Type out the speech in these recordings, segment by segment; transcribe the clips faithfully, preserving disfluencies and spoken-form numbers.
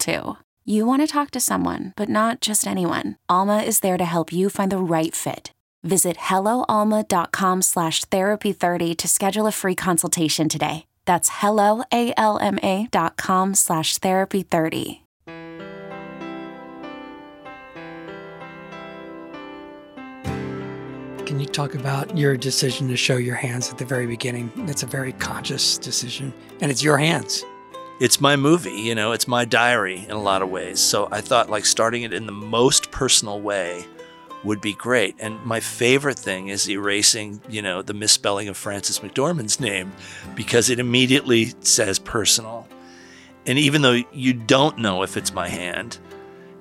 too. You want to talk to someone, but not just anyone. Alma is there to help you find the right fit. Visit HelloAlma.com slash therapy30 to schedule a free consultation today. That's HelloAlma.com slash therapy30. Can you talk about your decision to show your hands at the very beginning? It's a very conscious decision, and it's your hands. It's my movie, you know, it's my diary in a lot of ways. So I thought like starting it in the most personal way would be great. And my favorite thing is erasing, you know, the misspelling of Frances McDormand's name, because it immediately says personal. And even though you don't know if it's my hand,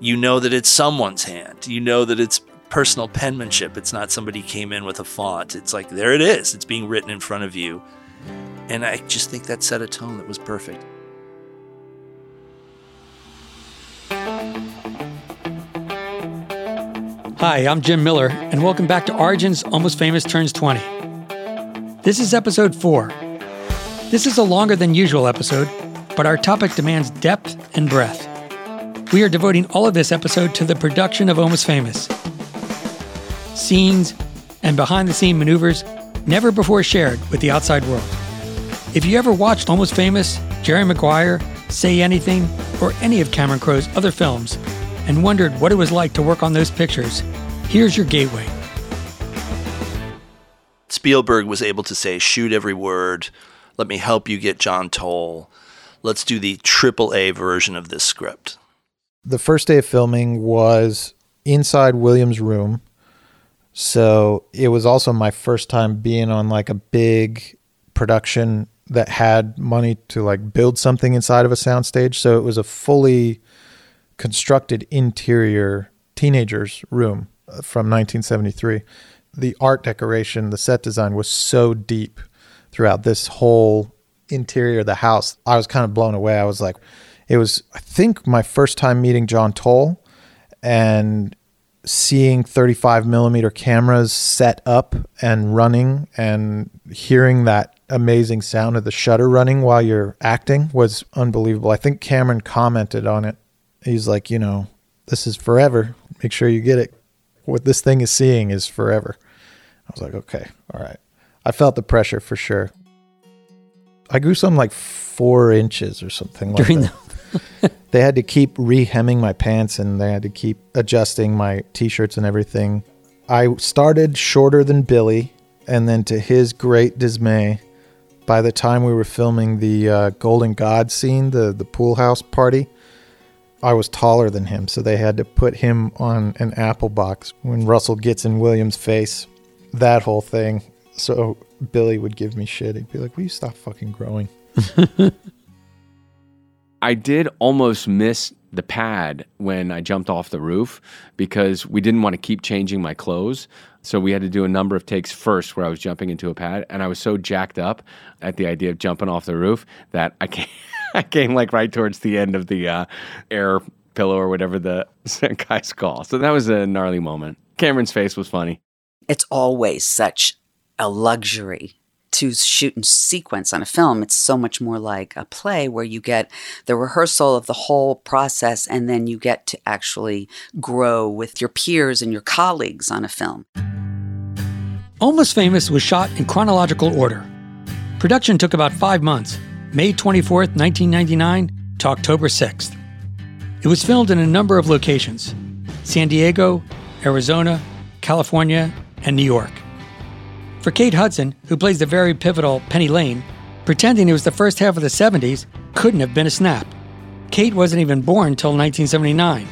you know that it's someone's hand. You know that it's personal penmanship. It's not somebody came in with a font. It's like, there it is. It's being written in front of you. And I just think that set a tone that was perfect. Hi, I'm Jim Miller, and welcome back to Origins Almost Famous Turns twenty. This is episode four. This is a longer than usual episode, but our topic demands depth and breadth. We are devoting all of this episode to the production of Almost Famous. Scenes and behind-the-scene maneuvers never before shared with the outside world. If you ever watched Almost Famous, Jerry Maguire, Say Anything, or any of Cameron Crowe's other films, and wondered what it was like to work on those pictures, here's your gateway. Spielberg was able to say, shoot every word, let me help you get John Toll, let's do the triple A version of this script. The first day of filming was inside Williams' room, so it was also my first time being on like a big production that had money to like build something inside of a soundstage, so it was a fully constructed interior teenager's room from nineteen seventy-three. The art decoration, the set design was so deep throughout this whole interior of the house. I was kind of blown away. I was like, it was, I think, my first time meeting John Toll and seeing thirty-five millimeter cameras set up and running, and hearing that amazing sound of the shutter running while you're acting was unbelievable. I think Cameron commented on it. He's like, you know, this is forever. Make sure you get it. What this thing is seeing is forever. I was like, okay, all right. I felt the pressure for sure. I grew something like four inches or something like During that. The- They had to keep re-hemming my pants, and they had to keep adjusting my T-shirts and everything. I started shorter than Billy, and then to his great dismay, by the time we were filming the uh, Golden God scene, the, the pool house party, I was taller than him, so they had to put him on an apple box when Russell gets in Williams' face, that whole thing. So Billy would give me shit. He'd be like, will you stop fucking growing? I did almost miss the pad when I jumped off the roof because we didn't want to keep changing my clothes. So we had to do a number of takes first where I was jumping into a pad, and I was so jacked up at the idea of jumping off the roof that I can't. I came like right towards the end of the uh, air pillow or whatever the guy's called. So that was a gnarly moment. Cameron's face was funny. It's always such a luxury to shoot in sequence on a film. It's so much more like a play where you get the rehearsal of the whole process, and then you get to actually grow with your peers and your colleagues on a film. Almost Famous was shot in chronological order. Production took about five months. May twenty-fourth, nineteen ninety-nine to October sixth. It was filmed in a number of locations: San Diego, Arizona, California, and New York. For Kate Hudson, who plays the very pivotal Penny Lane, pretending it was the first half of the seventies couldn't have been a snap. Kate wasn't even born till nineteen seventy-nine.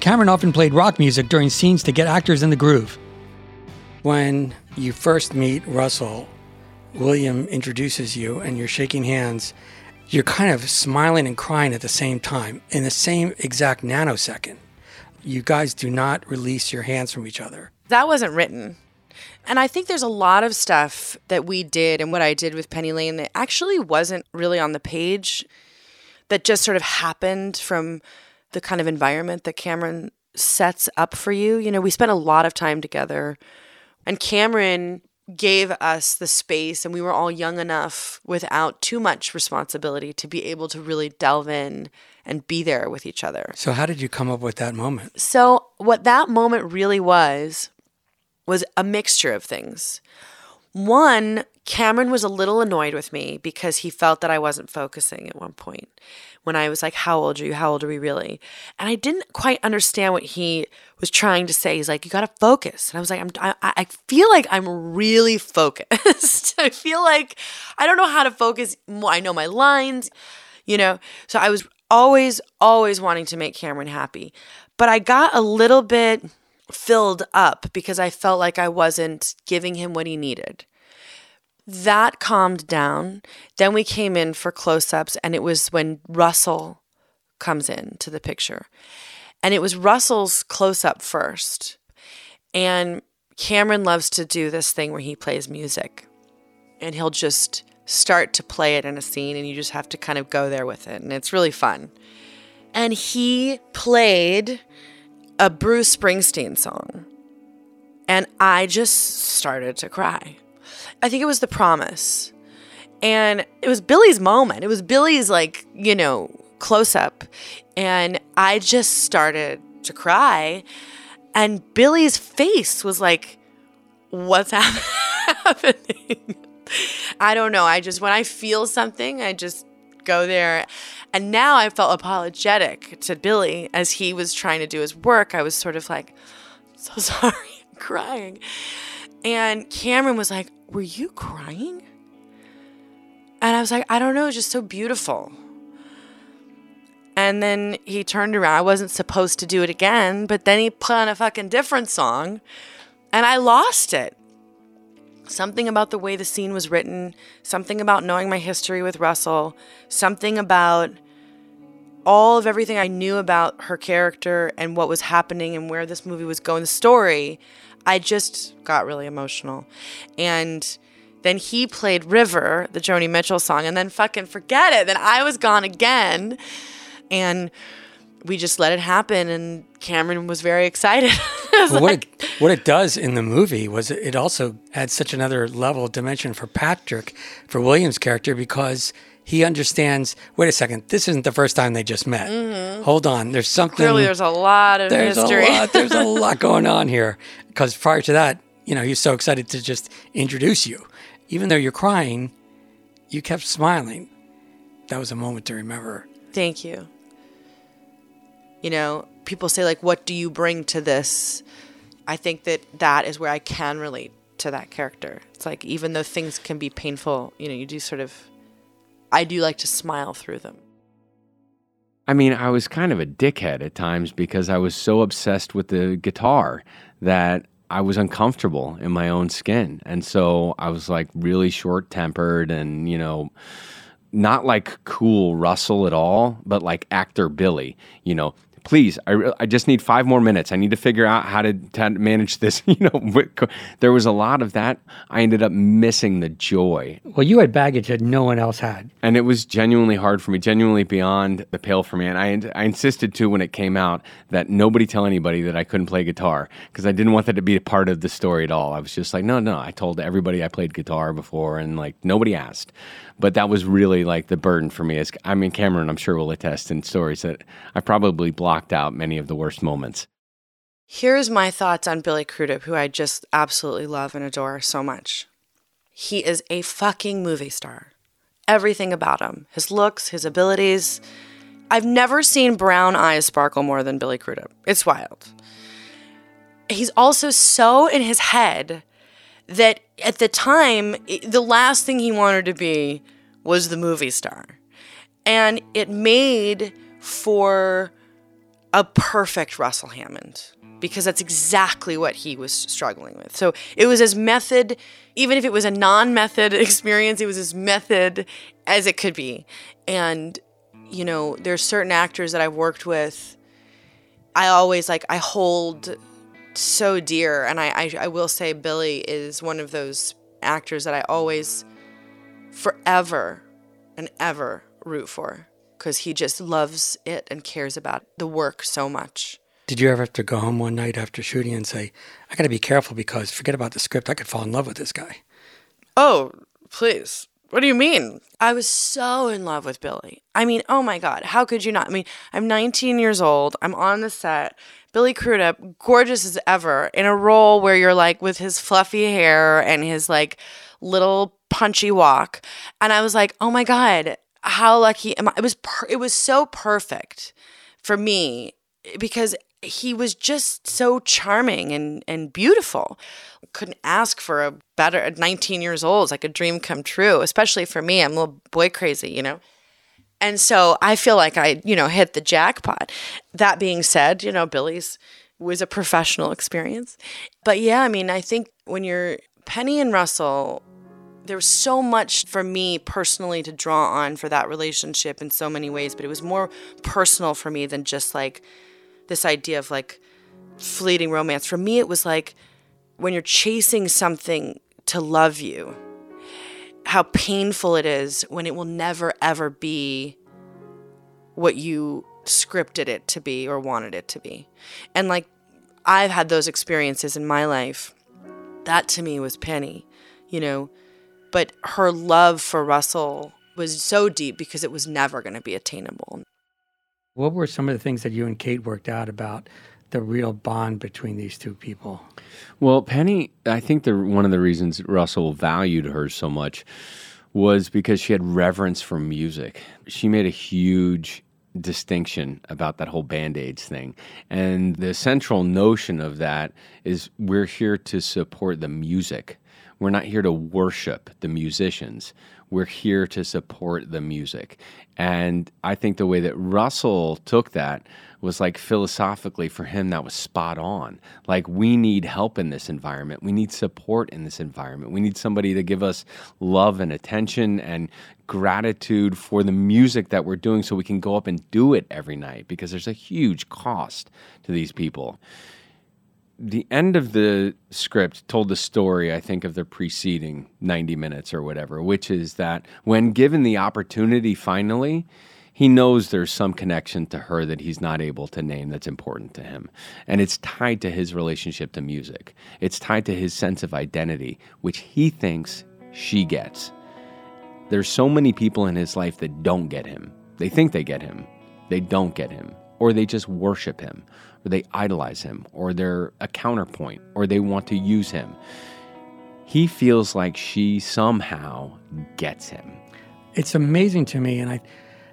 Cameron often played rock music during scenes to get actors in the groove. When you first meet Russell, William introduces you and you're shaking hands, you're kind of smiling and crying at the same time in the same exact nanosecond. You guys do not release your hands from each other. That wasn't written. And I think there's a lot of stuff that we did and what I did with Penny Lane that actually wasn't really on the page, that just sort of happened from the kind of environment that Cameron sets up for you. You know, we spent a lot of time together, and Cameron gave us the space, and we were all young enough without too much responsibility to be able to really delve in and be there with each other. So how did you come up with that moment? So what that moment really was, was a mixture of things. One, Cameron was a little annoyed with me because he felt that I wasn't focusing at one point when I was like, how old are you? How old are we really? And I didn't quite understand what he was trying to say. He's like, you got to focus. And I was like, I'm, I, I feel like I'm really focused. I feel like I don't know how to focus. I know my lines, you know. So I was always, always wanting to make Cameron happy. But I got a little bit filled up because I felt like I wasn't giving him what he needed. That calmed down. Then we came in for close-ups, and it was when Russell comes in to the picture. And it was Russell's close-up first. And Cameron loves to do this thing where he plays music. And he'll just start to play it in a scene, and you just have to kind of go there with it. And it's really fun. And he played a Bruce Springsteen song. And I just started to cry. I think it was The Promise. And it was Billy's moment. It was Billy's, like, you know, close-up. And I just started to cry. And Billy's face was like, what's happening? I don't know. I just, when I feel something, I just go there. And now I felt apologetic to Billy as he was trying to do his work. I was sort of like, so sorry, I'm crying. And Cameron was like, were you crying? And I was like, I don't know, it was just so beautiful. And then he turned around. I wasn't supposed to do it again, but then he put on a fucking different song, and I lost it. Something about the way the scene was written, something about knowing my history with Russell, something about all of everything I knew about her character and what was happening and where this movie was going, the story. I just got really emotional. And then he played River, the Joni Mitchell song, and then fucking forget it. Then I was gone again. And we just let it happen, and Cameron was very excited. was well, like, what, it, what it does in the movie was it also adds such another level of dimension for Patrick, for Williams' character, because he understands, wait a second, this isn't the first time they just met. Mm-hmm. Hold on, there's something. Clearly there's a lot of there's history. A lot, there's a lot going on here. Because prior to that, you know, he was so excited to just introduce you. Even though you're crying, you kept smiling. That was a moment to remember. Thank you. You know, people say, like, what do you bring to this? I think that that is where I can relate to that character. It's like, even though things can be painful, you know, you do sort of, I do like to smile through them. I mean, I was kind of a dickhead at times because I was so obsessed with the guitar that I was uncomfortable in my own skin. And so I was, like, really short-tempered and, you know, not, like, cool Russell at all, but, like, actor Billy, you know. Please, I, I just need five more minutes. I need to figure out how to, to manage this. You know, there was a lot of that. I ended up missing the joy. Well, you had baggage that no one else had. And it was genuinely hard for me, genuinely beyond the pale for me. And I, I insisted, too, when it came out that nobody tell anybody that I couldn't play guitar because I didn't want that to be a part of the story at all. I was just like, no, no. I told everybody I played guitar before, and, like, nobody asked. But that was really, like, the burden for me. As, I mean, Cameron, I'm sure, will attest in stories that I probably blocked out many of the worst moments. Here's my thoughts on Billy Crudup, who I just absolutely love and adore so much. He is a fucking movie star. Everything about him, his looks, his abilities. I've never seen brown eyes sparkle more than Billy Crudup. It's wild. He's also so in his head that at the time, the last thing he wanted to be was the movie star. And it made for a perfect Russell Hammond, because that's exactly what he was struggling with. So it was his method, even if it was a non-method experience, it was his method as it could be. And, you know, there's certain actors that I've worked with, I always, like, I hold so dear. And I, I, I will say Billy is one of those actors that I always forever and ever root for, because he just loves it and cares about the work so much. Did you ever have to go home one night after shooting and say, I got to be careful because forget about the script, I could fall in love with this guy? Oh, please. What do you mean? I was so in love with Billy. I mean, oh my God, how could you not? I mean, I'm nineteen years old. I'm on the set. Billy Crudup, gorgeous as ever, in a role where you're like with his fluffy hair and his like little punchy walk. And I was like, oh my God, how lucky am I? It was, per- it was so perfect for me because he was just so charming and, and beautiful. Couldn't ask for a better, at nineteen years old, it's like a dream come true, especially for me. I'm a little boy crazy, you know? And so I feel like I, you know, hit the jackpot. That being said, you know, Billy's was a professional experience. But yeah, I mean, I think when you're Penny and Russell, there was so much for me personally to draw on for that relationship in so many ways, but it was more personal for me than just like, this idea of like fleeting romance. For me, it was like when you're chasing something to love you, how painful it is when it will never, ever be what you scripted it to be or wanted it to be. And like, I've had those experiences in my life. That to me was Penny, you know, but her love for Russell was so deep because it was never going to be attainable. What were some of the things that you and Kate worked out about the real bond between these two people? Well, Penny, I think the, one of the reasons Russell valued her so much was because she had reverence for music. She made a huge distinction about that whole Band-Aids thing. And the central notion of that is we're here to support the music. We're not here to worship the musicians. We're here to support the music. And I think the way that Russell took that was like philosophically for him, that was spot on. Like, we need help in this environment. We need support in this environment. We need somebody to give us love and attention and gratitude for the music that we're doing so we can go up and do it every night, because there's a huge cost to these people. The end of the script told the story, I think, of the preceding ninety minutes or whatever, which is that when given the opportunity finally, he knows there's some connection to her that he's not able to name that's important to him. And it's tied to his relationship to music. It's tied to his sense of identity, which he thinks she gets. There's so many people in his life that don't get him. They think they get him. They don't get him. Or they just worship him, or they idolize him, or they're a counterpoint, or they want to use him. He feels like she somehow gets him. It's amazing to me, and I,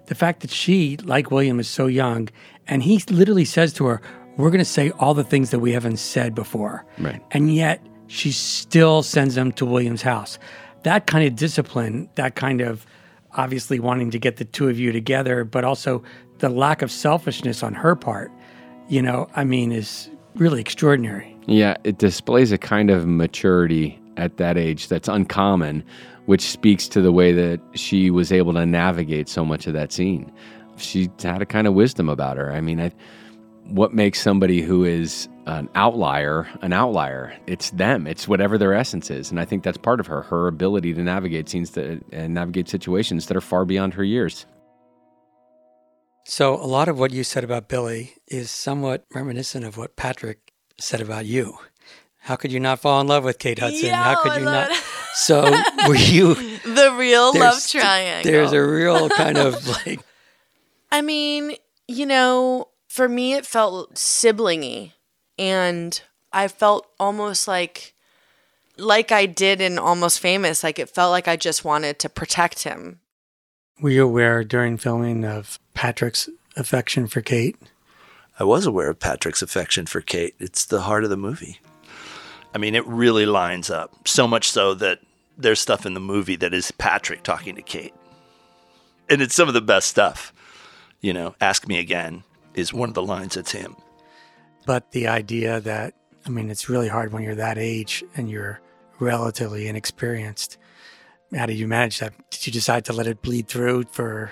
the fact that she, like William, is so young, and he literally says to her, we're going to say all the things that we haven't said before. Right. And yet she still sends them to William's house. That kind of discipline, that kind of obviously wanting to get the two of you together, but also the lack of selfishness on her part, you know, I mean, is really extraordinary. Yeah, it displays a kind of maturity at that age that's uncommon, which speaks to the way that she was able to navigate so much of that scene. She had a kind of wisdom about her. I mean, I, what makes somebody who is an outlier an outlier? It's them. It's whatever their essence is. And I think that's part of her, her ability to navigate scenes that, and navigate situations that are far beyond her years. So a lot of what you said about Billy is somewhat reminiscent of what Patrick said about you. How could you not fall in love with Kate Hudson? Yo, How could you not? So were you... the real love triangle. There's a real kind of like... I mean, you know, for me, it felt siblingy. And I felt almost like, like I did in Almost Famous. Like, it felt like I just wanted to protect him. Were you aware during filming of Patrick's affection for Kate? I was aware of Patrick's affection for Kate. It's the heart of the movie. I mean, it really lines up. So much so that there's stuff in the movie that is Patrick talking to Kate. And it's some of the best stuff. You know, Ask Me Again. is one of the lines that's him. But the idea that, I mean, it's really hard when you're that age and you're relatively inexperienced. How did you manage that? Did you decide to let it bleed through for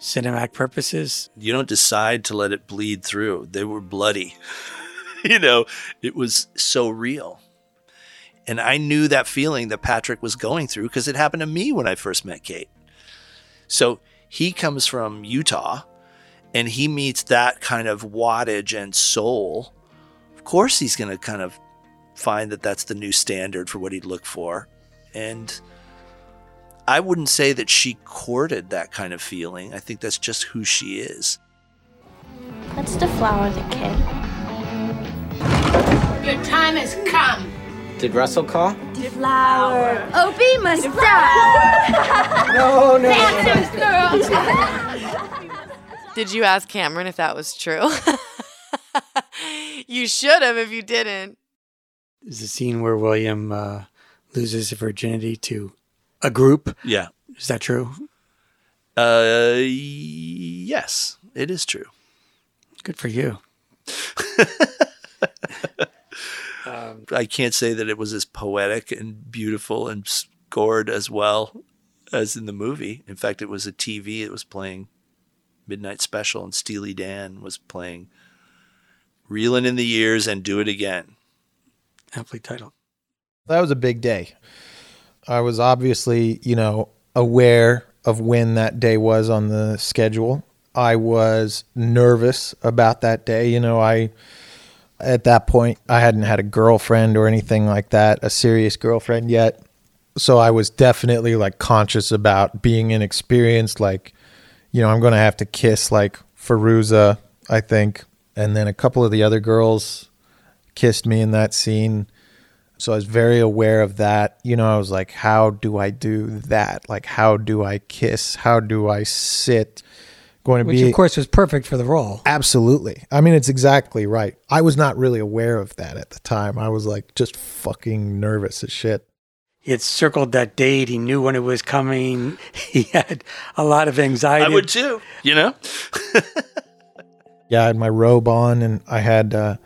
cinematic purposes? You don't decide to let it bleed through. They were bloody. You know, it was so real. And I knew that feeling that Patrick was going through because it happened to me when I first met Kate. So he comes from Utah and he meets that kind of wattage and soul. Of course, he's going to kind of find that that's the new standard for what he'd look for. And I wouldn't say that she courted that kind of feeling. I think that's just who she is. That's the flower, the kid. Your time has come. Did Russell call? Flower. Opie must die. No, no. Dancers, girls. Did you ask Cameron if that was true? You should have if you didn't. There's a scene where William uh, loses his virginity to a group. Yeah. Is that true? Uh, yes, it is true. Good for you. um, I can't say that it was as poetic and beautiful and scored as well as in the movie. In fact, it was a T V. It was playing Midnight Special, and Steely Dan was playing Reelin' in the Years and Do It Again. Aptly titled. That was a big day. I was obviously, you know, aware of when that day was on the schedule. I was nervous about that day. You know, I, at that point, I hadn't had a girlfriend or anything like that, a serious girlfriend yet. So I was definitely like conscious about being inexperienced. Like, you know, I'm going to have to kiss like Fairuza, I think. And then a couple of the other girls kissed me in that scene. So I was very aware of that. You know, I was like, how do I do that? Like, how do I kiss? How do I sit? Going to Which be, of course, was perfect for the role. Absolutely. I mean, it's exactly right. I was not really aware of that at the time. I was like, just fucking nervous as shit. He had circled that date. He knew when it was coming. He had a lot of anxiety. I would too, you know? Yeah, I had my robe on and I had... Uh,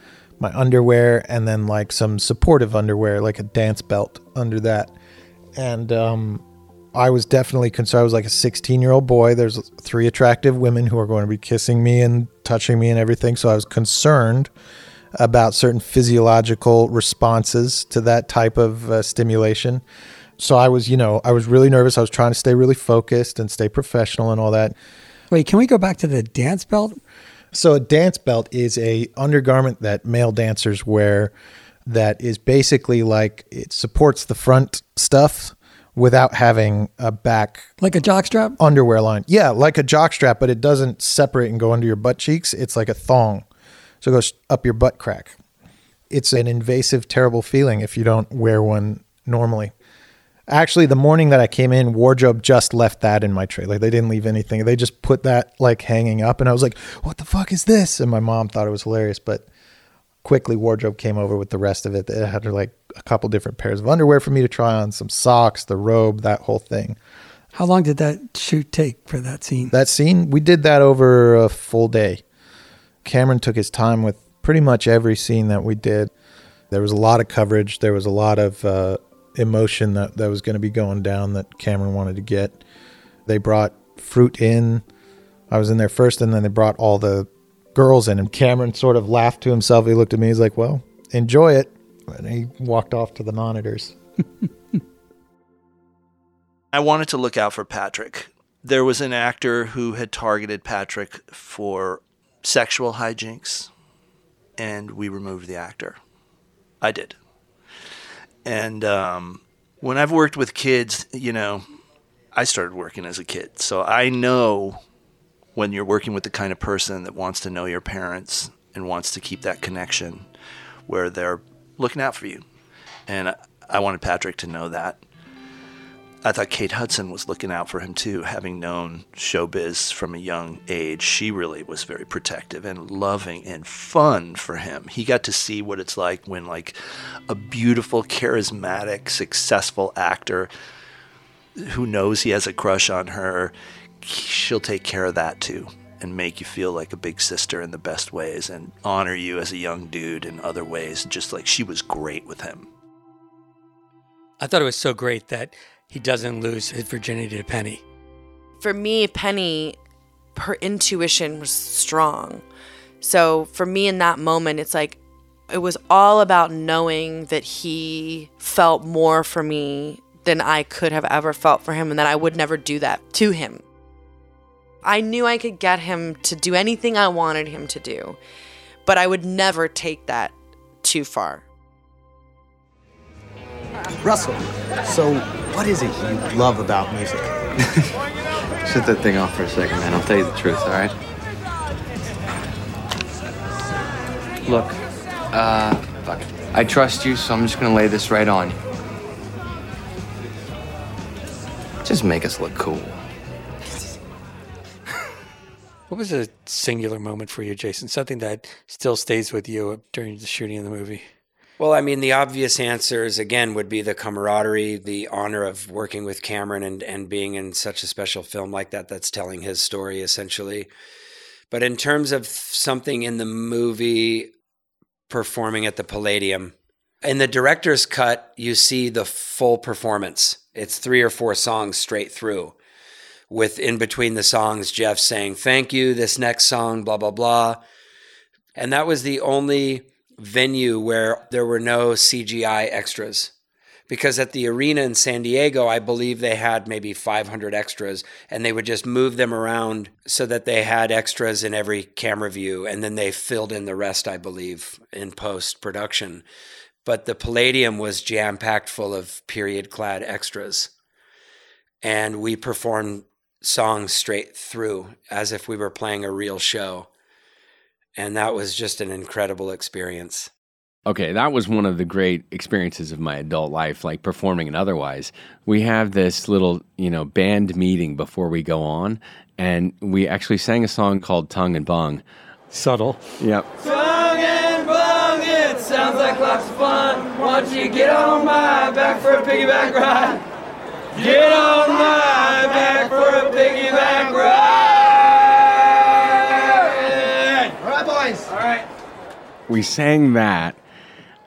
my underwear and then like some supportive underwear, like a dance belt under that. And um, I was definitely concerned. I was like a sixteen-year-old boy. There's three attractive women who are going to be kissing me and touching me and everything. So I was concerned about certain physiological responses to that type of uh, stimulation. So I was, you know, I was really nervous. I was trying to stay really focused and stay professional and all that. Wait, can we go back to the dance belt? So a dance belt is a undergarment that male dancers wear that is basically like it supports the front stuff without having a back. Like a jockstrap? Underwear line. Yeah, like a jockstrap, but it doesn't separate and go under your butt cheeks. It's like a thong. So it goes up your butt crack. It's an invasive, terrible feeling if you don't wear one normally. Actually, the morning that I came in, Wardrobe just left that in my trailer. They didn't leave anything. They just put that like hanging up. And I was like, what the fuck is this? And my mom thought it was hilarious. But quickly, Wardrobe came over with the rest of it. It had like a couple different pairs of underwear for me to try on, some socks, the robe, that whole thing. How long did that shoot take for that scene? That scene? We did that over a full day. Cameron took his time with pretty much every scene that we did. There was a lot of coverage. There was a lot of... Uh, emotion that, that was going to be going down that Cameron wanted to get. They brought fruit in. I was in there first, and then they brought all the girls in, and Cameron sort of laughed to himself. He looked at me. He's like, well, enjoy it. And he walked off to the monitors. I wanted to look out for Patrick. There was an actor who had targeted Patrick for sexual hijinks, and we removed the actor. I did. And um, when I've worked with kids, you know, I started working as a kid. So I know when you're working with the kind of person that wants to know your parents and wants to keep that connection where they're looking out for you. And I, I wanted Patrick to know that. I thought Kate Hudson was looking out for him too, having known showbiz from a young age. She really was very protective and loving and fun for him. He got to see what it's like when like a beautiful, charismatic, successful actor who knows he has a crush on her, she'll take care of that too. and make you feel like a big sister in the best ways and honor you as a young dude in other ways. Just like she was great with him. I thought it was so great that he doesn't lose his virginity to Penny. For me, Penny, her intuition was strong. So for me in that moment, it's like, it was all about knowing that he felt more for me than I could have ever felt for him, and that I would never do that to him. I knew I could get him to do anything I wanted him to do, but I would never take that too far. Russell, so what is it you love about music? Shut that thing off for a second, man. I'll tell you the truth, all right? Look, uh, fuck it. I trust you, so I'm just gonna lay this right on you. Just make us look cool. What was a singular moment for you, Jason? Something that still stays with you during the shooting of the movie? Well, I mean, the obvious answers, again, would be the camaraderie, the honor of working with Cameron and, and being in such a special film like that that's telling his story, essentially. But in terms of something in the movie, performing at the Palladium, in the director's cut, you see the full performance. It's three or four songs straight through, with in between the songs, Jeff saying, thank you, this next song, blah, blah, blah. And that was the only venue where there were no C G I extras, because at the arena in San Diego, I believe they had maybe five hundred extras, and they would just move them around so that they had extras in every camera view, and then they filled in the rest, I believe, in post-production. But the Palladium was jam-packed full of period-clad extras, and we performed songs straight through as if we were playing a real show. And that was just an incredible experience. Okay, that was one of the great experiences of my adult life, like performing and otherwise. We have this little, you know, band meeting before we go on, and we actually sang a song called Tongue and Bung. Subtle. Yep. Tongue and bung, it sounds like lots of fun. Why don't you get on my back for a piggyback ride? Get on my back for a piggyback ride. All right. We sang that.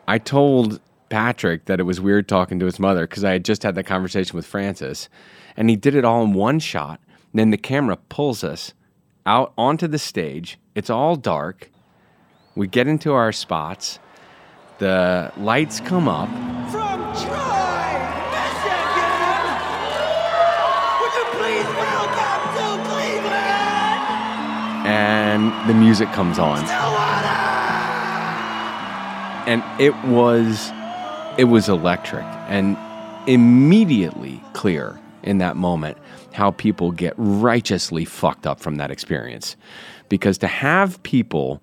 I told Patrick that it was weird talking to his mother because I had just had that conversation with Frances, and he did it all in one shot. And then the camera pulls us out onto the stage. It's all dark. We get into our spots. The lights come up. From Troy, Michigan, would you please welcome to Cleveland? And the music comes on. And it was, it was electric, and immediately clear in that moment how people get righteously fucked up from that experience. Because to have people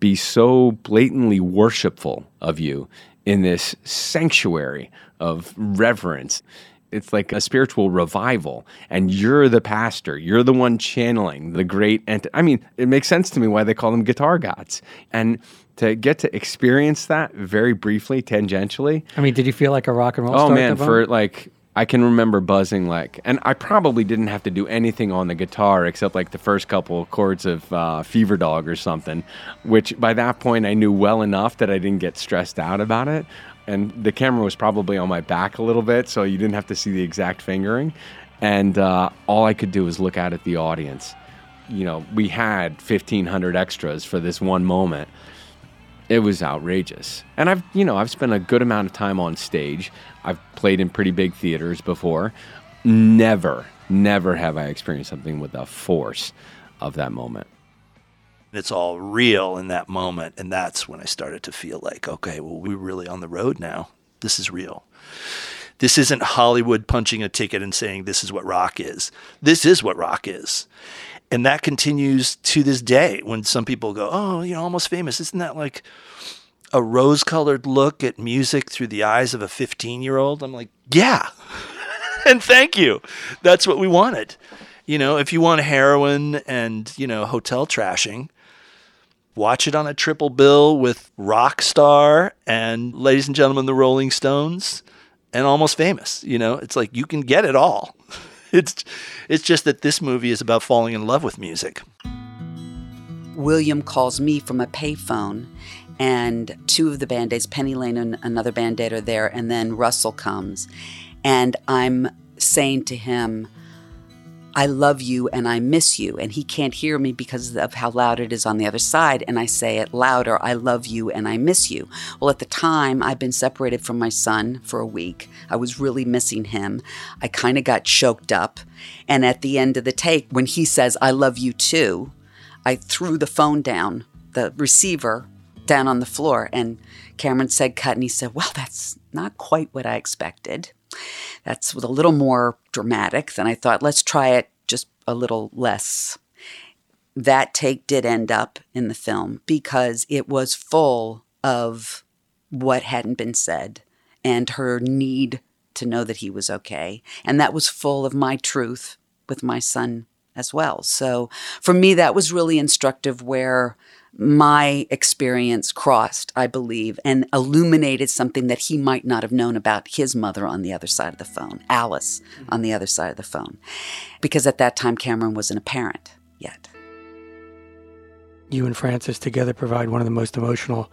be so blatantly worshipful of you in this sanctuary of reverence, it's like a spiritual revival, and you're the pastor. You're the one channeling the great ent- I mean, it makes sense to me why they call them guitar gods. And to get to experience that very briefly, tangentially. I mean, did you feel like a rock and roll oh, star? Oh, man, for like, I can remember buzzing like, and I probably didn't have to do anything on the guitar except like the first couple of chords of uh, Fever Dog or something, which by that point I knew well enough that I didn't get stressed out about it. And the camera was probably on my back a little bit, so you didn't have to see the exact fingering. And uh, all I could do was look out at the audience. You know, we had fifteen hundred extras for this one moment. It was outrageous. And I've, you know, I've spent a good amount of time on stage. I've played in pretty big theaters before. Never, never have I experienced something with the force of that moment. It's all real in that moment, and that's when I started to feel like, okay, well, we're really on the road now. This is real. This isn't Hollywood punching a ticket and saying this is what rock is. This is what rock is. And that continues to this day when some people go, oh, you know, Almost Famous. Isn't that like a rose-colored look at music through the eyes of a fifteen-year-old? I'm like, yeah, and thank you. That's what we wanted. You know, if you want heroin and, you know, hotel trashing, watch it on a triple bill with Rockstar and Ladies and Gentlemen, the Rolling Stones and Almost Famous. You know, it's like you can get it all. It's it's just that this movie is about falling in love with music. William calls me from a payphone, and two of the Band-Aids, Penny Lane and another Band-Aid, are there, and then Russell comes. And I'm saying to him, I love you and I miss you. And he can't hear me because of how loud it is on the other side. And I say it louder, I love you and I miss you. Well, at the time, I'd been separated from my son for a week. I was really missing him. I kind of got choked up. And at the end of the take, when he says, I love you too, I threw the phone down, the receiver down on the floor. And Cameron said, cut. And he said, well, that's not quite what I expected. That's a little more dramatic than I thought. Let's try it just a little less. That take did end up in the film because it was full of what hadn't been said and her need to know that he was okay. And that was full of my truth with my son as well. So for me, that was really instructive where my experience crossed, I believe, and illuminated something that he might not have known about his mother on the other side of the phone, Alice mm-hmm. on the other side of the phone, because at that time Cameron wasn't a parent yet. You and Frances together provide one of the most emotional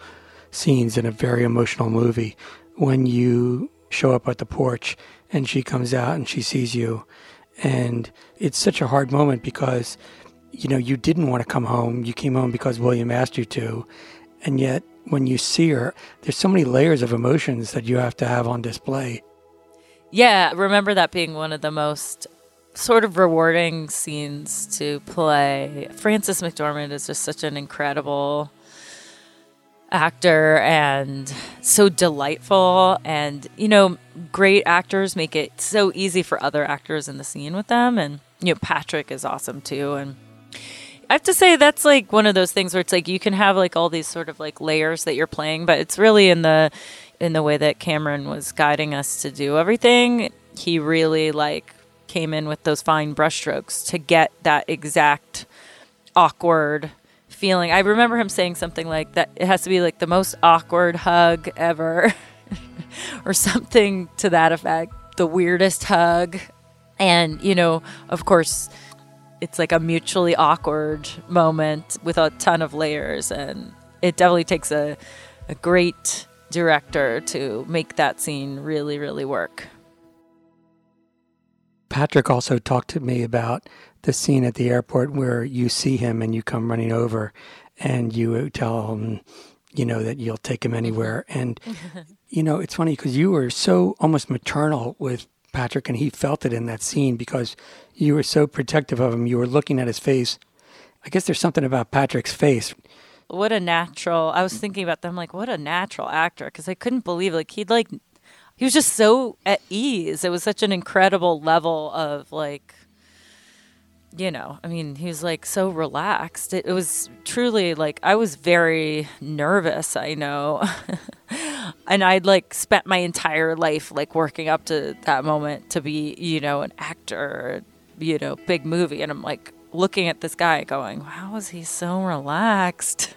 scenes in a very emotional movie. When you show up at the porch and she comes out and she sees you, and it's such a hard moment because you know, you didn't want to come home. You came home because William asked you to. And yet, when you see her, there's so many layers of emotions that you have to have on display. Yeah, I remember that being one of the most sort of rewarding scenes to play. Frances McDormand is just such an incredible actor and so delightful. And, you know, great actors make it so easy for other actors in the scene with them. And, you know, Patrick is awesome too. And I have to say that's like one of those things where it's like you can have like all these sort of like layers that you're playing, but it's really in the in the way that Cameron was guiding us to do everything. He really like came in with those fine brushstrokes to get that exact awkward feeling. I remember him saying something like that it has to be like the most awkward hug ever or something to that effect, the weirdest hug. And, you know, of course, it's like a mutually awkward moment with a ton of layers. And it definitely takes a, a great director to make that scene really, really work. Patrick also talked to me about the scene at the airport where you see him and you come running over and you tell him, you know, that you'll take him anywhere. And, you know, it's funny because you were so almost maternal with Patrick, and he felt it in that scene because you were so protective of him. You were looking at his face. I guess there's something about Patrick's face. What a natural. I was thinking about them like, what a natural actor, because I couldn't believe like he'd like he was just so at ease. It was such an incredible level of like, you know, I mean, he was like so relaxed. It, it was truly like I was very nervous, I know. And I'd like spent my entire life like working up to that moment to be, you know, an actor, you know, big movie. And I'm like looking at this guy going, how is he so relaxed?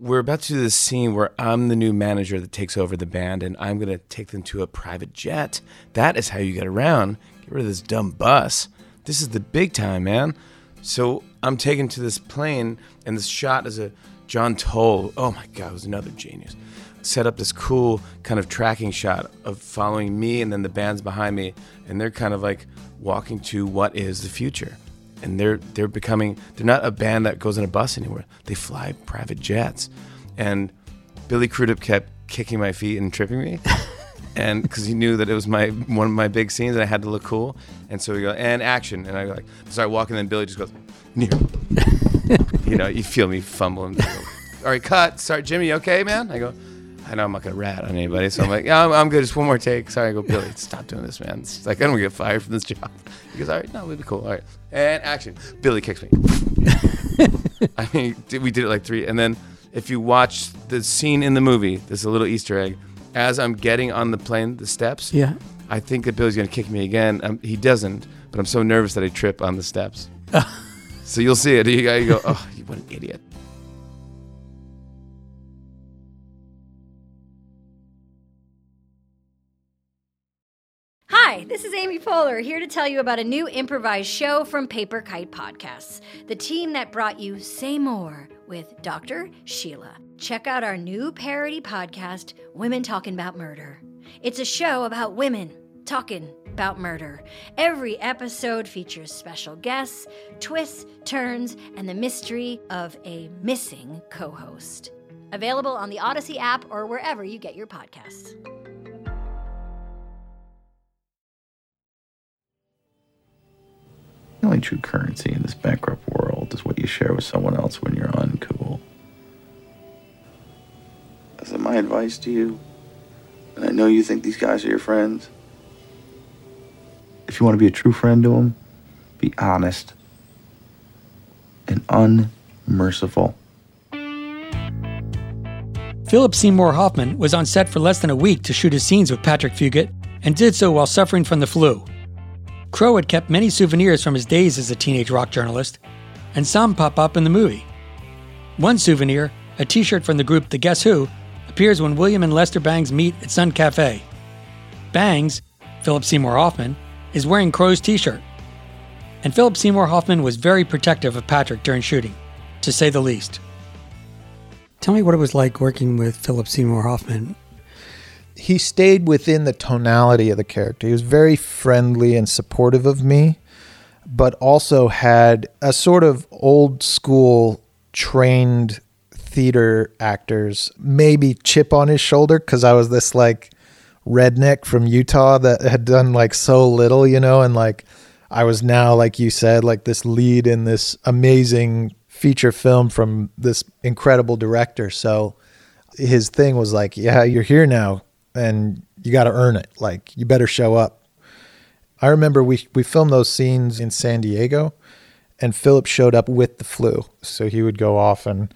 We're about to do this scene where I'm the new manager that takes over the band and I'm going to take them to a private jet. That is how you get around. Get rid of this dumb bus. This is the big time, man. So I'm taken to this plane and this shot is a John Toll, oh my God, was another genius, set up this cool kind of tracking shot of following me and then the band's behind me, and they're kind of like walking to what is the future. And they're they're becoming, they're not a band that goes in a bus anywhere. They fly private jets. And Billy Crudup kept kicking my feet and tripping me. And because he knew that it was my one of my big scenes and I had to look cool. And so we go, and action. And I like start walking, and then Billy just goes, near. You know, you feel me fumbling. All right, cut. Sorry, Jimmy, you okay, man? I go, I know I'm not going to rat on anybody. So I'm like, yeah, I'm, I'm good. Just one more take. Sorry. I go, Billy, stop doing this, man. It's like, I don't want to get fired from this job. He goes, all right, no, we'll be cool. All right. And action. Billy kicks me. I mean, we did it like three. And then if you watch the scene in the movie, there's a little Easter egg. As I'm getting on the plane, the steps, yeah, I think that Billy's going to kick me again. Um, he doesn't, but I'm so nervous that I trip on the steps. So you'll see it. You go, oh, what an idiot. Hi, Hi, this is Amy Poehler, here to tell you about a new improvised show from Paper Kite Podcasts, the team that brought you Say More with Doctor Sheila. Check out our new parody podcast, Women Talking About Murder. It's a show about women talking about murder. Every episode features special guests, twists, turns, and the mystery of a missing co-host. Available on the Odyssey app or wherever you get your podcasts. The only true currency in this bankrupt world is what you share with someone else when you're uncool. So my advice to you, and I know you think these guys are your friends, if you want to be a true friend to them, be honest and unmerciful. Philip Seymour Hoffman was on set for less than a week to shoot his scenes with Patrick Fugit, and did so while suffering from the flu. Crowe had kept many souvenirs from his days as a teenage rock journalist, and some pop up in the movie. One souvenir, a t-shirt from the group The Guess Who, appears when William and Lester Bangs meet at Sun Cafe. Bangs, Philip Seymour Hoffman, is wearing Crowe's t-shirt. And Philip Seymour Hoffman was very protective of Patrick during shooting, to say the least. Tell me what it was like working with Philip Seymour Hoffman. He stayed within the tonality of the character. He was very friendly and supportive of me, but also had a sort of old school trained theater actor's maybe chip on his shoulder, because I was this like redneck from Utah that had done like so little, you know, and like I was now, like you said, like this lead in this amazing feature film from this incredible director. So his thing was like, yeah, you're here now, and you got to earn it. Like, you better show up. I remember we we filmed those scenes in San Diego, and Philip showed up with the flu. So he would go off and,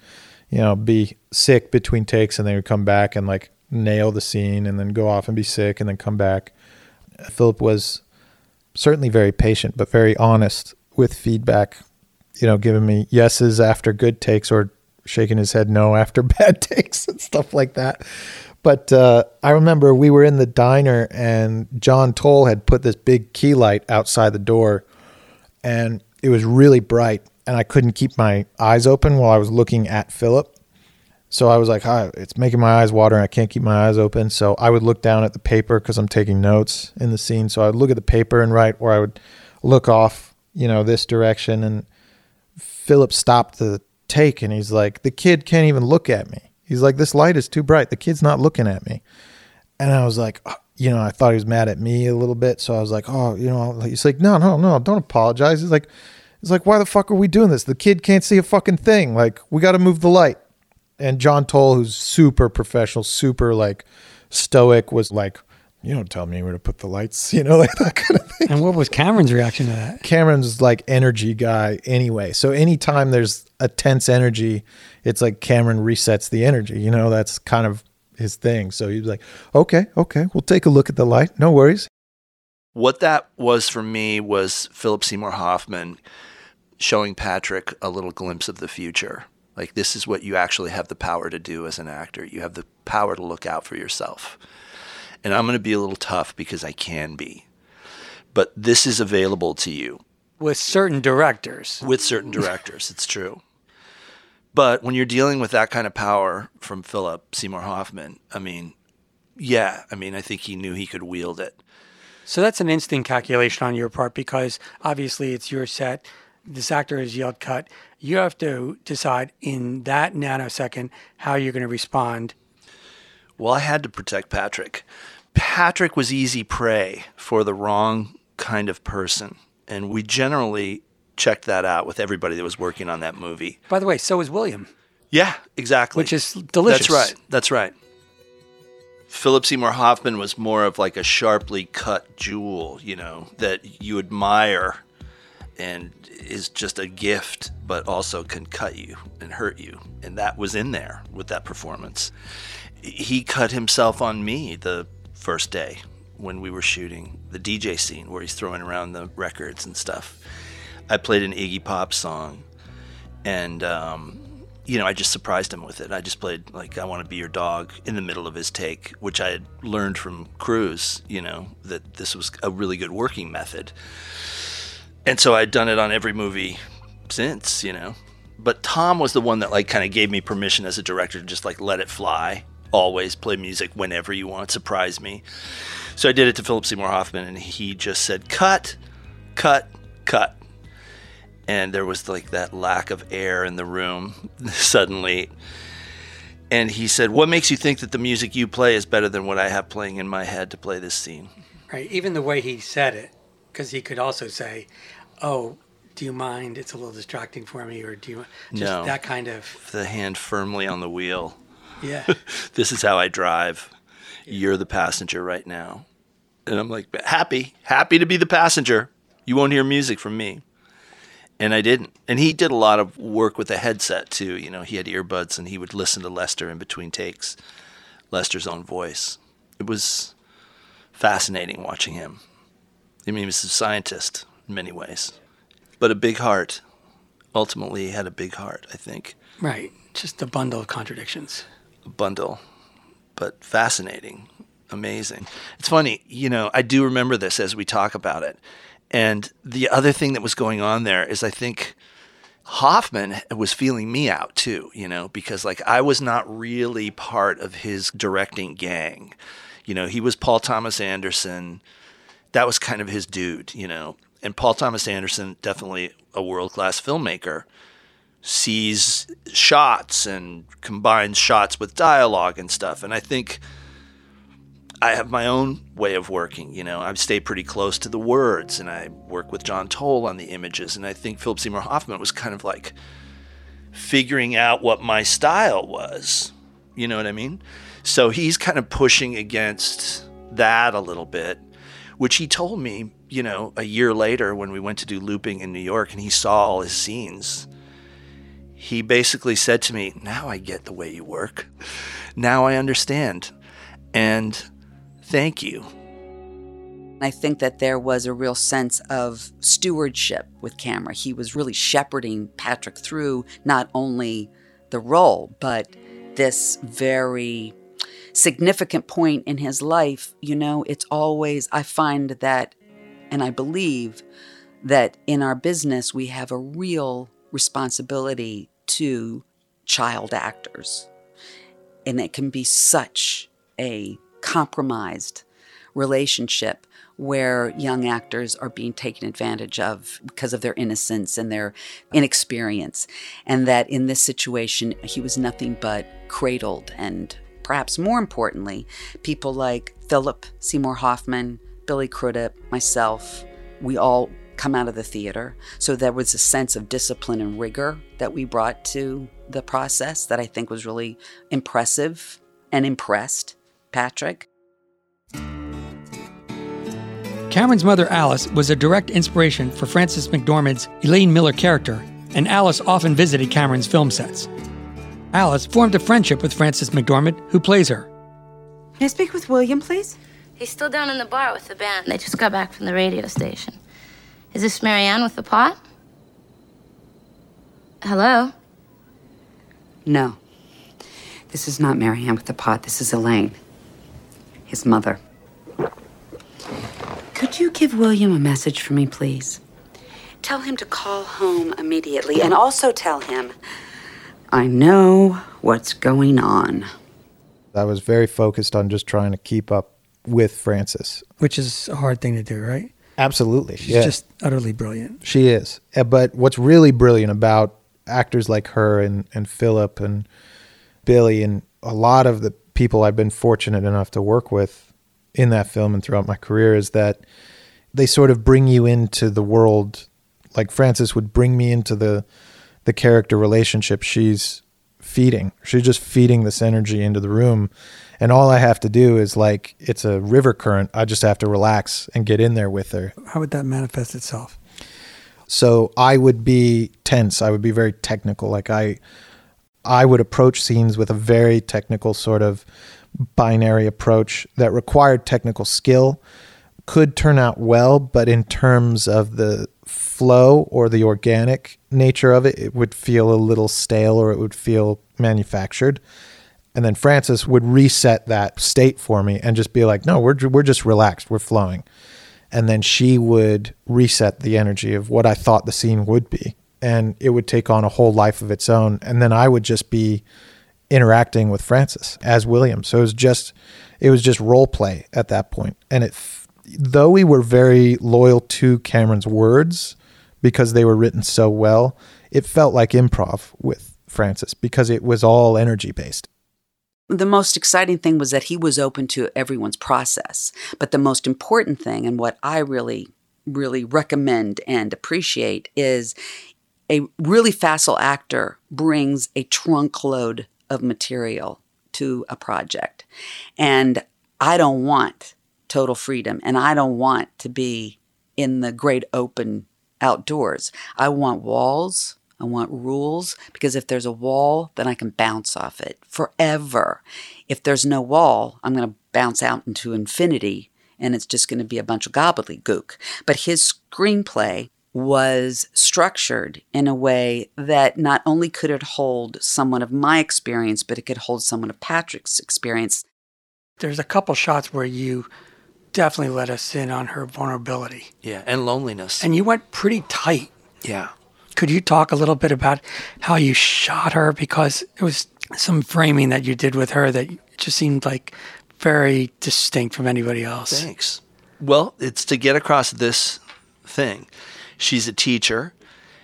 you know, be sick between takes, and they would come back and like nail the scene and then go off and be sick and then come back. Philip was certainly very patient, but very honest with feedback, you know, giving me yeses after good takes or shaking his head no after bad takes and stuff like that. But uh, I remember we were in the diner, and John Toll had put this big key light outside the door, and it was really bright, and I couldn't keep my eyes open while I was looking at Philip. So I was like, hi, it's making my eyes water and I can't keep my eyes open. So I would look down at the paper because I'm taking notes in the scene. So I would look at the paper and write, or I would look off, you know, this direction. And Philip stopped the take, and he's like, the kid can't even look at me. He's like, this light is too bright. The kid's not looking at me. And I was like, oh, you know, I thought he was mad at me a little bit. So I was like, oh, you know, he's like, no, no, no, don't apologize. He's like, he's like, why the fuck are we doing this? The kid can't see a fucking thing. Like, we got to move the light. And John Toll, who's super professional, super like stoic, was like, you don't tell me where to put the lights, you know, like that kind of thing. And what was Cameron's reaction to that? Cameron's like energy guy anyway. So anytime there's a tense energy, it's like Cameron resets the energy, you know, that's kind of his thing. So he was like, okay, okay, we'll take a look at the light. No worries. What that was for me was Philip Seymour Hoffman showing Patrick a little glimpse of the future. Like, this is what you actually have the power to do as an actor. You have the power to look out for yourself. And I'm going to be a little tough because I can be. But this is available to you. With certain directors. With certain directors, it's true. But when you're dealing with that kind of power from Philip Seymour Hoffman, I mean, yeah, I mean, I think he knew he could wield it. So that's an instant calculation on your part, because obviously it's your set. This actor has yelled cut. You have to decide in that nanosecond how you're going to respond. Well, I had to protect Patrick. Patrick was easy prey for the wrong kind of person. And we generally checked that out with everybody that was working on that movie. By the way, so is William. Yeah, exactly. Which is delicious. That's right. That's right. Philip Seymour Hoffman was more of like a sharply cut jewel, you know, that you admire and is just a gift, but also can cut you and hurt you. And that was in there with that performance. He cut himself on me the first day when we were shooting the D J scene where he's throwing around the records and stuff. I played an Iggy Pop song, and um, you know, I just surprised him with it. I just played, like, I Want to Be Your Dog in the middle of his take, which I had learned from Cruise, you know, that this was a really good working method. And so I'd done it on every movie since, you know. But Tom was the one that, like, kind of gave me permission as a director to just, like, let it fly. Always play music whenever you want. Surprise me. So I did it to Philip Seymour Hoffman, and he just said, cut, cut, cut. And there was, like, that lack of air in the room suddenly. And he said, what makes you think that the music you play is better than what I have playing in my head to play this scene? Right. Even the way he said it, because he could also say, oh, do you mind? It's a little distracting for me. Or do you just no, that kind of. The hand firmly on the wheel. Yeah. This is how I drive. Yeah. You're the passenger right now. And I'm like, happy, happy to be the passenger. You won't hear music from me. And I didn't. And he did a lot of work with a headset, too. You know, he had earbuds, and he would listen to Lester in between takes, Lester's own voice. It was fascinating watching him. I mean, he was a scientist in many ways. But a big heart. Ultimately, he had a big heart, I think. Right. Just a bundle of contradictions. A bundle. But fascinating. Amazing. It's funny. You know, I do remember this as we talk about it. And the other thing that was going on there is I think Hoffman was feeling me out too, you know, because like I was not really part of his directing gang. You know, he was Paul Thomas Anderson. That was kind of his dude, you know. And Paul Thomas Anderson, definitely a world-class filmmaker, sees shots and combines shots with dialogue and stuff. And I think I have my own way of working, you know. I stay pretty close to the words, and I work with John Toll on the images, and I think Philip Seymour Hoffman was kind of like figuring out what my style was, you know what I mean? So he's kind of pushing against that a little bit, which he told me, you know, a year later when we went to do looping in New York and he saw all his scenes. He basically said to me, now I get the way you work. Now I understand. And thank you. I think that there was a real sense of stewardship with camera. He was really shepherding Patrick through not only the role, but this very significant point in his life. You know, it's always, I find that, and I believe that in our business, we have a real responsibility to child actors. And it can be such a compromised relationship where young actors are being taken advantage of because of their innocence and their inexperience. And that in this situation, he was nothing but cradled. And perhaps more importantly, people like Philip Seymour Hoffman, Billy Crudup, myself, we all come out of the theater. So there was a sense of discipline and rigor that we brought to the process that I think was really impressive and impressed Patrick. Cameron's mother, Alice, was a direct inspiration for Frances McDormand's Elaine Miller character, and Alice often visited Cameron's film sets. Alice formed a friendship with Frances McDormand, who plays her. Can I speak with William, please? He's still down in the bar with the band. They just got back from the radio station. Is this Marianne with the pot? Hello? No. This is not Marianne with the pot. This is Elaine, his mother. Could you give William a message for me, please? Tell him to call home immediately, and also tell him I know what's going on. I was very focused on just trying to keep up with Frances. Which is a hard thing to do, right? Absolutely. She's yeah. just utterly brilliant. She is. But what's really brilliant about actors like her and, and Philip and Billy and a lot of the people I've been fortunate enough to work with in that film and throughout my career is that they sort of bring you into the world. Like Frances would bring me into the the character relationship she's feeding. She's just feeding this energy into the room. And all I have to do is like, it's a river current. I just have to relax and get in there with her. How would that manifest itself? So I would be tense. I would be very technical. Like I, I would approach scenes with a very technical sort of binary approach that required technical skill, could turn out well, but in terms of the flow or the organic nature of it, it would feel a little stale or it would feel manufactured. And then Frances would reset that state for me and just be like, no, we're we're just relaxed. We're flowing. And then she would reset the energy of what I thought the scene would be. And it would take on a whole life of its own. And then I would just be interacting with Frances as William. So it was just, it was just role play at that point. And it, though we were very loyal to Cameron's words because they were written so well, it felt like improv with Frances because it was all energy based. The most exciting thing was that he was open to everyone's process. But the most important thing, and what I really, really recommend and appreciate, is a really facile actor brings a trunk load of material to a project. And I don't want total freedom, and I don't want to be in the great open outdoors. I want walls. I want rules, because if there's a wall, then I can bounce off it forever. If there's no wall, I'm going to bounce out into infinity, and it's just going to be a bunch of gobbledygook. But his screenplay was structured in a way that not only could it hold someone of my experience, but it could hold someone of Patrick's experience. There's a couple shots where you definitely let us in on her vulnerability. Yeah, and loneliness. And you went pretty tight. Yeah. Could you talk a little bit about how you shot her? Because it was some framing that you did with her that just seemed like very distinct from anybody else. Thanks. Well, it's to get across this thing. She's a teacher.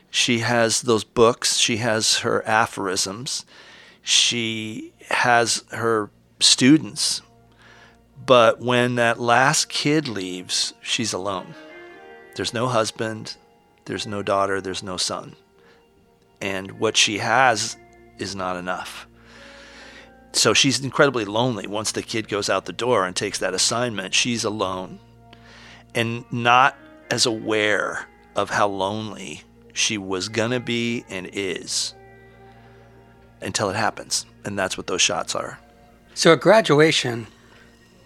She has those books. She has her aphorisms. She has her students. But when that last kid leaves, she's alone. There's no husband. There's no daughter, there's no son. And what she has is not enough. So she's incredibly lonely. Once the kid goes out the door and takes that assignment, she's alone and not as aware of how lonely she was gonna be and is until it happens. And that's what those shots are. So at graduation,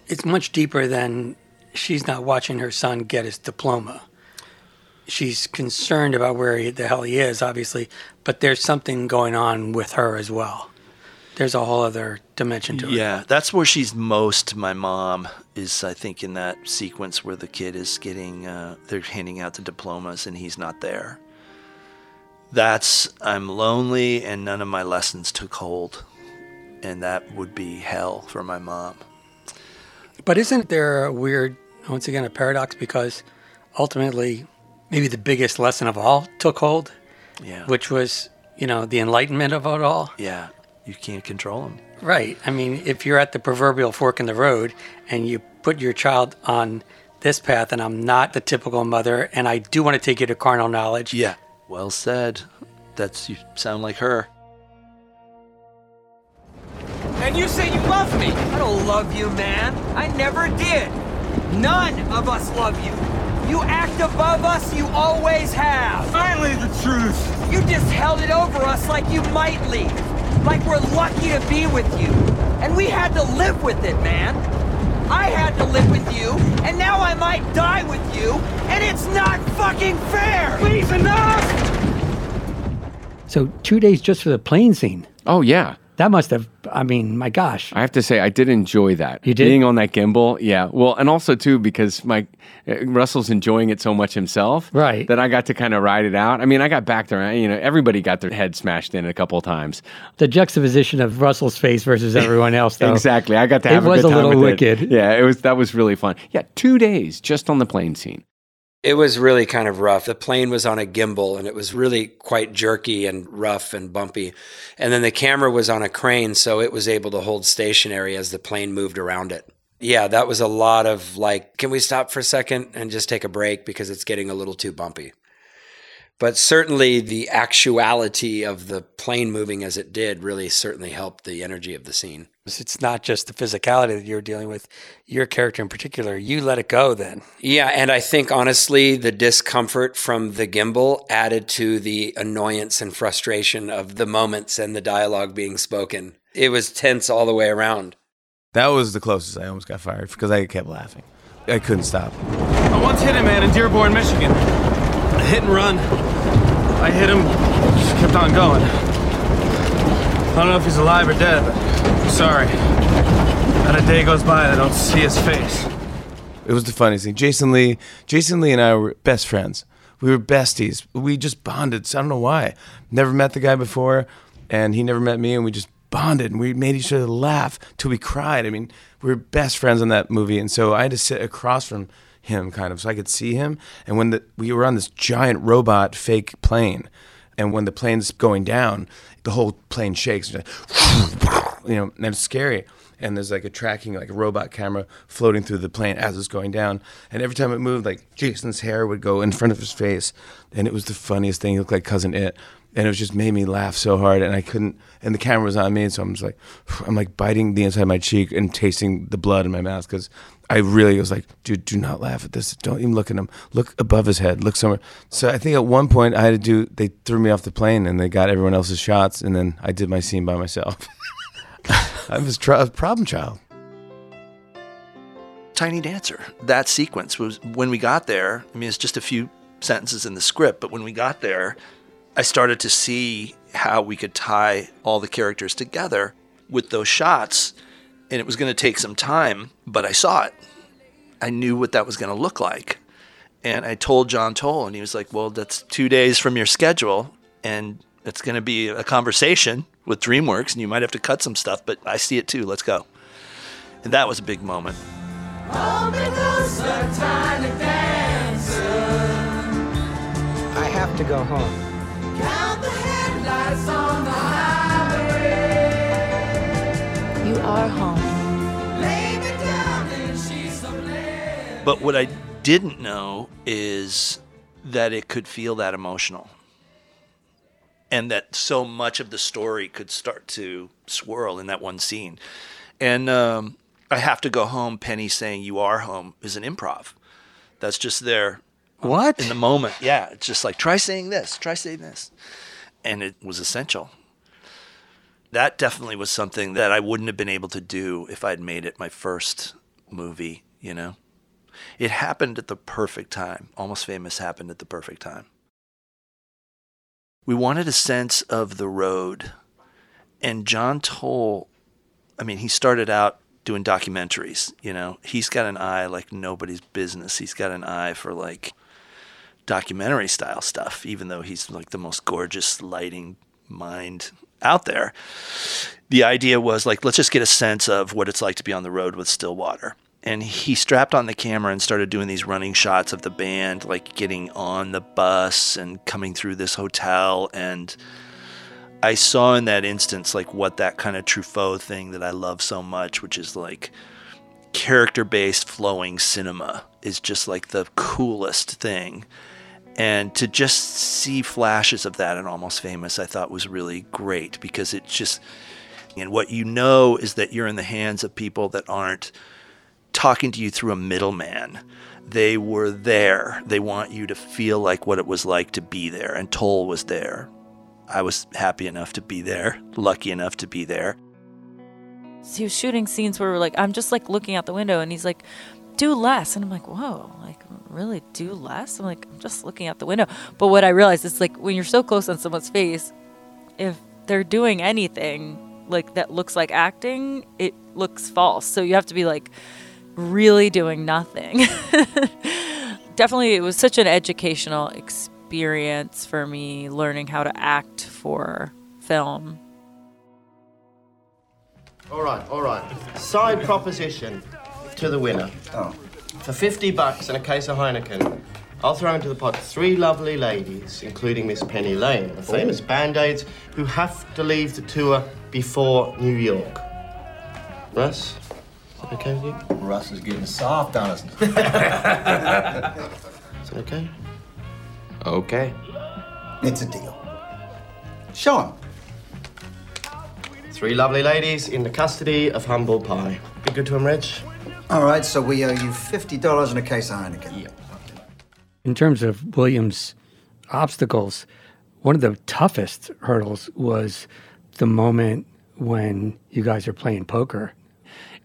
it's much deeper than she's not watching her son get his diploma. She's concerned about where he, the hell he is, obviously, but there's something going on with her as well. There's a whole other dimension to it. Yeah, that's where she's most my mom is, I think, in that sequence where the kid is getting, uh, they're handing out the diplomas and he's not there. That's, I'm lonely and none of my lessons took hold. And that would be hell for my mom. But isn't there a weird, once again, a paradox? Because ultimately, maybe the biggest lesson of all took hold, yeah. Which was, you know, the enlightenment of it all. Yeah, you can't control them. Right. I mean, if you're at the proverbial fork in the road and you put your child on this path, and I'm not the typical mother, and I do want to take you to carnal knowledge. Yeah. Well said. That's, you sound like her. And you say you love me. I don't love you, man. I never did. None of us love you. You act above us, you always have. Finally, the truth. You just held it over us like you might leave. Like we're lucky to be with you. And we had to live with it, man. I had to live with you, and now I might die with you, and it's not fucking fair. Please, enough! So two days just for the plane scene. Oh, yeah. That must have, I mean, my gosh. I have to say, I did enjoy that. You did? Being on that gimbal, yeah. Well, and also, too, because my Russell's enjoying it so much himself. Right. That I got to kind of ride it out. I mean, I got back there, you know, everybody got their head smashed in a couple of times. The juxtaposition of Russell's face versus everyone else, though. Exactly. I got to have a good time with it. It was a little wicked. Yeah, it was. That was really fun. Yeah, two days just on the plane scene. It was really kind of rough. The plane was on a gimbal, and it was really quite jerky and rough and bumpy. And then the camera was on a crane, so it was able to hold stationary as the plane moved around it. Yeah, that was a lot of like, can we stop for a second and just take a break because it's getting a little too bumpy. But certainly the actuality of the plane moving as it did really certainly helped the energy of the scene. It's not just the physicality that you're dealing with, your character in particular. You let it go then. Yeah, and I think honestly the discomfort from the gimbal added to the annoyance and frustration of the moments and the dialogue being spoken. It was tense all the way around. That was the closest I almost got fired because I kept laughing. I couldn't stop. I once hit a man in Dearborn, Michigan. A hit and run. I hit him, just kept on going. I don't know if he's alive or dead, but I'm sorry. Not a day goes by and I don't see his face. It was the funniest thing. Jason Lee, Jason Lee and I were best friends. We were besties. We just bonded. So I don't know why. Never met the guy before, and he never met me, and we just bonded, and we made each other laugh till we cried. I mean, we were best friends on that movie, and so I had to sit across from him, kind of, so I could see him. And when the, we were on this giant robot fake plane, and when the plane's going down, the whole plane shakes. You know, and it's scary. And there's like a tracking, like a robot camera floating through the plane as it's going down. And every time it moved, like Jason's hair would go in front of his face. And it was the funniest thing. He looked like Cousin It. And it was just made me laugh so hard. And I couldn't, and the camera was on me. And so I'm just like, I'm like biting the inside of my cheek and tasting the blood in my mouth. Because I really was like, dude, do not laugh at this. Don't even look at him. Look above his head. Look somewhere. So I think at one point I had to do, they threw me off the plane and they got everyone else's shots. And then I did my scene by myself. I was a problem child. Tiny Dancer. That sequence was when we got there. I mean, it's just a few sentences in the script, but when we got there, I started to see how we could tie all the characters together with those shots. And it was going to take some time, but I saw it. I knew what that was going to look like. And I told John Toll, and he was like, well, that's two days from your schedule, and it's going to be a conversation with DreamWorks, and you might have to cut some stuff, but I see it too. Let's go. And that was a big moment. I have to go home. Count the headlights on the highway. You are home. Lay me down and she's a blessing. But what I didn't know is that it could feel that emotional. And that so much of the story could start to swirl in that one scene. And um, I have to go home, Penny saying you are home is an improv. That's just there. What? In the moment. Yeah. It's just like, try saying this, try saying this. And it was essential. That definitely was something that I wouldn't have been able to do if I'd made it my first movie, you know? It happened at the perfect time. Almost Famous happened at the perfect time. We wanted a sense of the road. And John Toll, I mean, he started out doing documentaries, you know. He's got an eye like nobody's business. He's got an eye for like documentary style stuff, even though he's like the most gorgeous lighting mind out there. The idea was like, let's just get a sense of what it's like to be on the road with still water. And he strapped on the camera and started doing these running shots of the band, like getting on the bus and coming through this hotel. And I saw in that instance, like what that kind of Truffaut thing that I love so much, which is like character-based flowing cinema is just like the coolest thing. And to just see flashes of that in Almost Famous, I thought was really great because it just, and what you know is that you're in the hands of people that aren't talking to you through a middleman. They were there. They want you to feel like what it was like to be there. And Toll was there. I was happy enough to be there, lucky enough to be there. So he was shooting scenes where we're like, I'm just like looking out the window and he's like, do less. And I'm like, whoa, like really do less? I'm like, I'm just looking out the window. But what I realized is like when you're so close on someone's face, if they're doing anything like that looks like acting, it looks false. So you have to be like, really doing nothing. Definitely, it was such an educational experience for me learning how to act for film. All right, all right. Side proposition to the winner. Oh. For fifty bucks and a case of Heineken, I'll throw into the pot three lovely ladies, including Miss Penny Lane, the famous Band-Aids, who have to leave the tour before New York. Russ? Is that okay with you? Russ is getting soft on us. Is that okay? Okay. It's a deal. Show him. Three lovely ladies in the custody of humble pie. Be good to him, Reg. All right, so we owe you fifty dollars and a case of Heineken. Yeah. In terms of Williams' obstacles, one of the toughest hurdles was the moment when you guys are playing poker.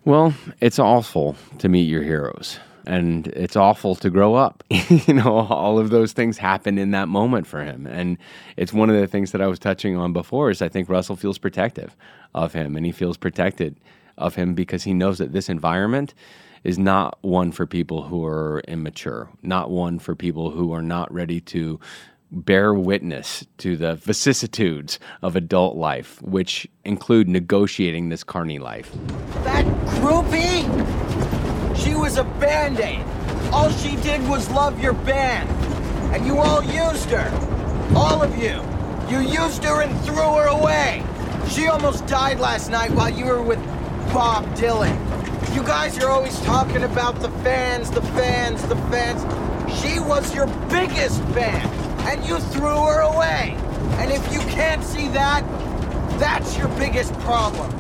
Well, it's awful to meet your heroes. And it's awful to grow up. You know, all of those things happened in that moment for him. And it's one of the things that I was touching on before is I think Russell feels protective of him, and he feels protected of him because he knows that this environment is not one for people who are immature, not one for people who are not ready to bear witness to the vicissitudes of adult life, which include negotiating this carny life. That groupie! She was a Band-Aid. All she did was love your band. And you all used her. All of you. You used her and threw her away. She almost died last night while you were with Bob Dylan. You guys are always talking about the fans, the fans, the fans. She was your biggest fan. And you threw her away. And if you can't see that, that's your biggest problem.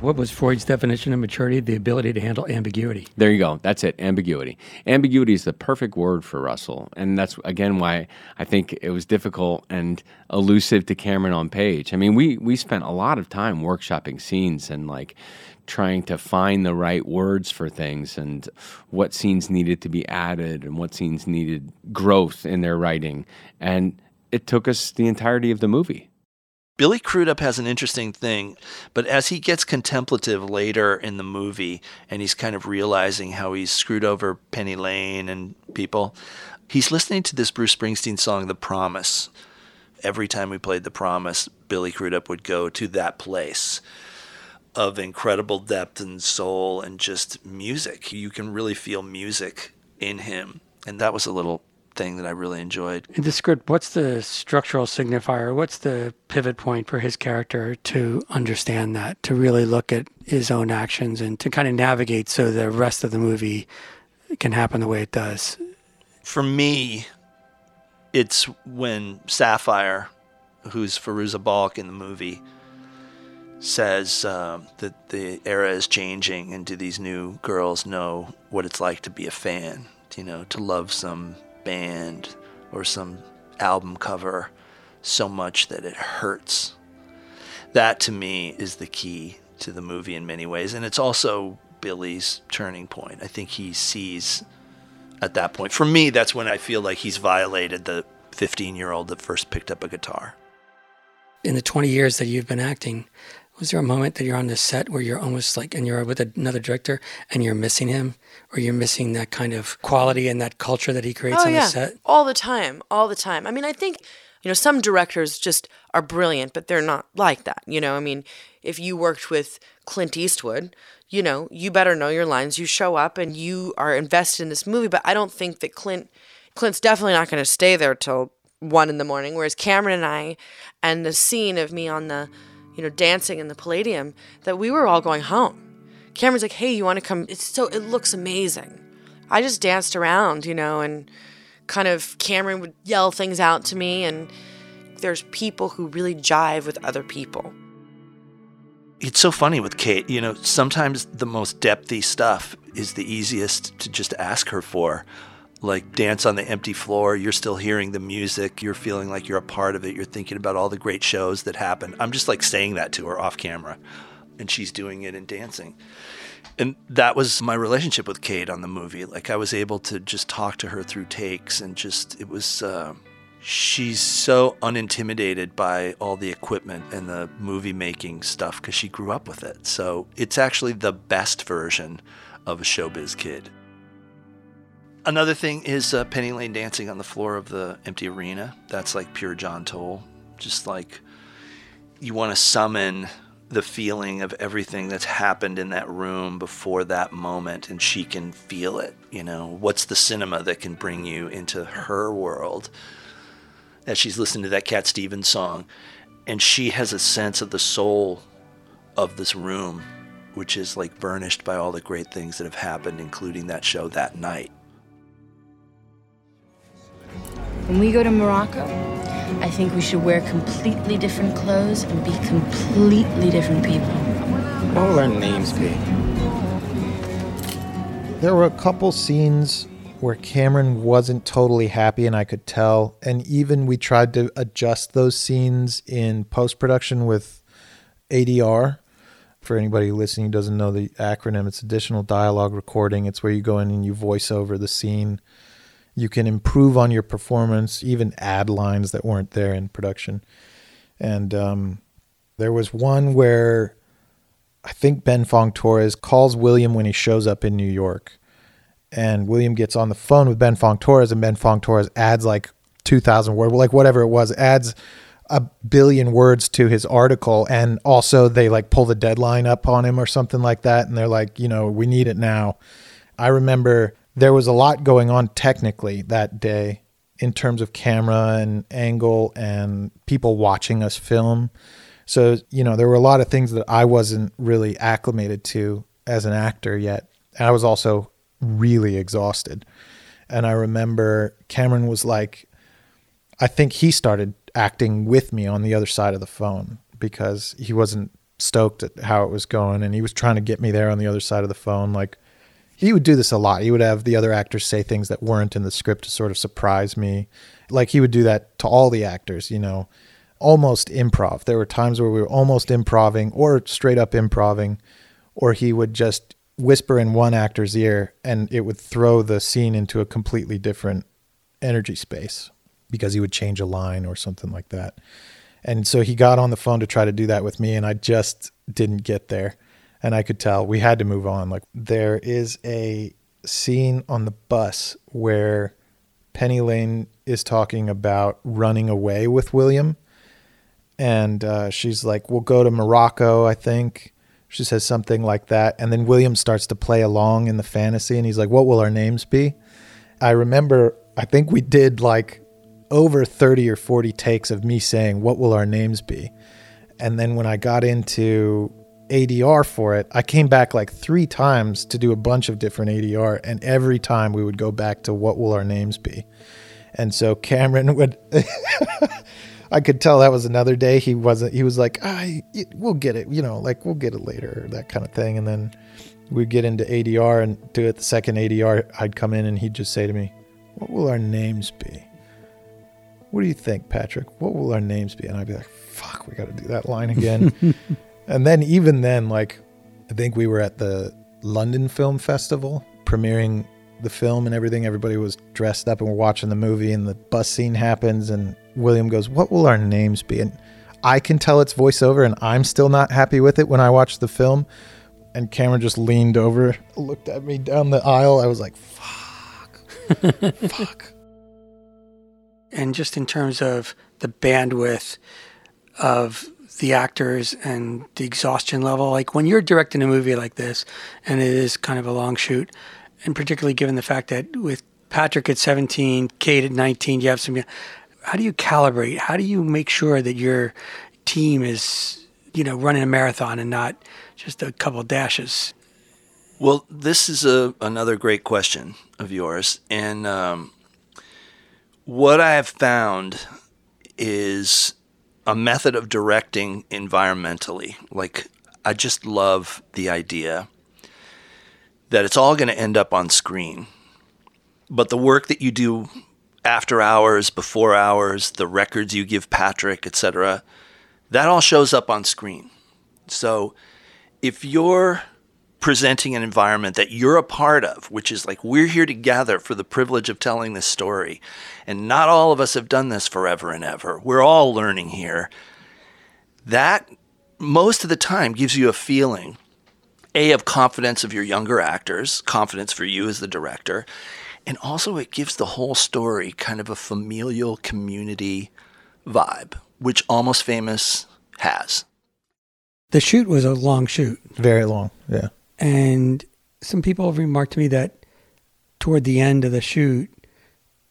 What was Freud's definition of maturity? The ability to handle ambiguity. There you go. That's it. Ambiguity. Ambiguity is the perfect word for Russell. And that's, again, why I think it was difficult and elusive to Cameron on page. I mean, we, we spent a lot of time workshopping scenes and, like, trying to find the right words for things and what scenes needed to be added and what scenes needed growth in their writing. And it took us the entirety of the movie. Billy Crudup has an interesting thing, but as he gets contemplative later in the movie and he's kind of realizing how he's screwed over Penny Lane and people, he's listening to this Bruce Springsteen song, The Promise. Every time we played The Promise, Billy Crudup would go to that place of incredible depth and soul and just music. You can really feel music in him. And that was a little thing that I really enjoyed. In the script, what's the structural signifier? What's the pivot point for his character to understand that, to really look at his own actions and to kind of navigate so the rest of the movie can happen the way it does? For me, it's when Sapphire, who's Fairuza Balk in the movie, says uh, that the era is changing and do these new girls know what it's like to be a fan, you know, to love some band or some album cover so much that it hurts. That to me is the key to the movie in many ways, and it's also Billy's turning point. I think he sees at that point, for me, that's when I feel like he's violated the fifteen year old that first picked up a guitar. In the twenty years that you've been acting, was there a moment that you're on the set where you're almost like, and you're with another director and you're missing him? Or you're missing that kind of quality and that culture that he creates oh, on yeah. the set? All the time, all the time. I mean, I think, you know, some directors just are brilliant, but they're not like that. You know, I mean, if you worked with Clint Eastwood, you know, you better know your lines. You show up and you are invested in this movie. But I don't think that Clint, Clint's definitely not going to stay there till one in the morning. Whereas Cameron and I, and the scene of me on the, you know, dancing in the Palladium, that we were all going home. Cameron's like, hey, you want to come? It's so, it looks amazing. I just danced around, you know, and kind of Cameron would yell things out to me. And there's people who really jive with other people. It's so funny with Kate, you know, sometimes the most depthy stuff is the easiest to just ask her for. Like Dance on the Empty Floor, you're still hearing the music, you're feeling like you're a part of it, you're thinking about all the great shows that happened. I'm just like saying that to her off camera. And she's doing it and dancing. And that was my relationship with Kate on the movie. Like, I was able to just talk to her through takes and just, it was, uh, she's so unintimidated by all the equipment and the movie making stuff because she grew up with it. So it's actually the best version of a showbiz kid. Another thing is uh, Penny Lane dancing on the floor of the empty arena. That's like pure John Toll. Just like, you want to summon the feeling of everything that's happened in that room before that moment, and she can feel it. You know, what's the cinema that can bring you into her world? That she's listening to that Cat Stevens song, and she has a sense of the soul of this room, which is like burnished by all the great things that have happened, including that show that night. When we go to Morocco, I think we should wear completely different clothes and be completely different people. What will our names be? There were a couple scenes where Cameron wasn't totally happy, and I could tell. And even we tried to adjust those scenes in post-production with A D R. For anybody listening who doesn't know the acronym, it's additional dialogue recording. It's where you go in and you voice over the scene. You can improve on your performance, even add lines that weren't there in production. And um, there was one where I think Ben Fong Torres calls William when he shows up in New York. And William gets on the phone with Ben Fong Torres, and Ben Fong Torres adds like two thousand words, like whatever it was, adds a billion words to his article. And also they like pull the deadline up on him or something like that. And they're like, you know, we need it now. I remember there was a lot going on technically that day in terms of camera and angle and people watching us film. So, you know, there were a lot of things that I wasn't really acclimated to as an actor yet. And I was also really exhausted. And I remember Cameron was like, I think he started acting with me on the other side of the phone because he wasn't stoked at how it was going. And he was trying to get me there on the other side of the phone. Like, he would do this a lot. He would have the other actors say things that weren't in the script to sort of surprise me. Like, he would do that to all the actors, you know, almost improv. There were times where we were almost improving or straight up improving, or he would just whisper in one actor's ear and it would throw the scene into a completely different energy space because he would change a line or something like that. And so he got on the phone to try to do that with me, and I just didn't get there. And I could tell we had to move on. Like, there is a scene on the bus where Penny Lane is talking about running away with William. And uh, she's like, we'll go to Morocco, I think. She says something like that. And then William starts to play along in the fantasy. And he's like, what will our names be? I remember, I think we did like over thirty or forty takes of me saying, what will our names be? And then when I got into A D R for it, I came back like three times to do a bunch of different A D R. And every time we would go back to what will our names be? And so Cameron would... I could tell that was another day. He wasn't, he was like, I, ah, we'll get it, you know, like we'll get it later, that kind of thing. And then we'd get into A D R and do it. The second A D R, I'd come in and he'd just say to me, what will our names be? What do you think, Patrick? What will our names be? And I'd be like, fuck, we got to do that line again. And then even then, like, I think we were at the London Film Festival premiering the film and everything. Everybody was dressed up and we're watching the movie, and the bus scene happens, and William goes, what will our names be? And I can tell it's voiceover, and I'm still not happy with it when I watch the film. And Cameron just leaned over, looked at me down the aisle. I was like, fuck, fuck. And just in terms of the bandwidth of the actors and the exhaustion level, like when you're directing a movie like this, and it is kind of a long shoot, and particularly given the fact that with Patrick at seventeen, Kate at nineteen, you have some... How do you calibrate? How do you make sure that your team is, you know, running a marathon and not just a couple of dashes? Well, this is a, another great question of yours. And um, what I have found is a method of directing environmentally. Like, I just love the idea that it's all going to end up on screen. But the work that you do after hours, before hours, the records you give Patrick, et cetera, that all shows up on screen. So if you're presenting an environment that you're a part of, which is like, we're here together for the privilege of telling this story, and not all of us have done this forever and ever, we're all learning here, that most of the time gives you a feeling, A, of confidence of your younger actors, confidence for you as the director, and also it gives the whole story kind of a familial community vibe, which Almost Famous has. The shoot was a long shoot. Very long, yeah. And some people have remarked to me that toward the end of the shoot,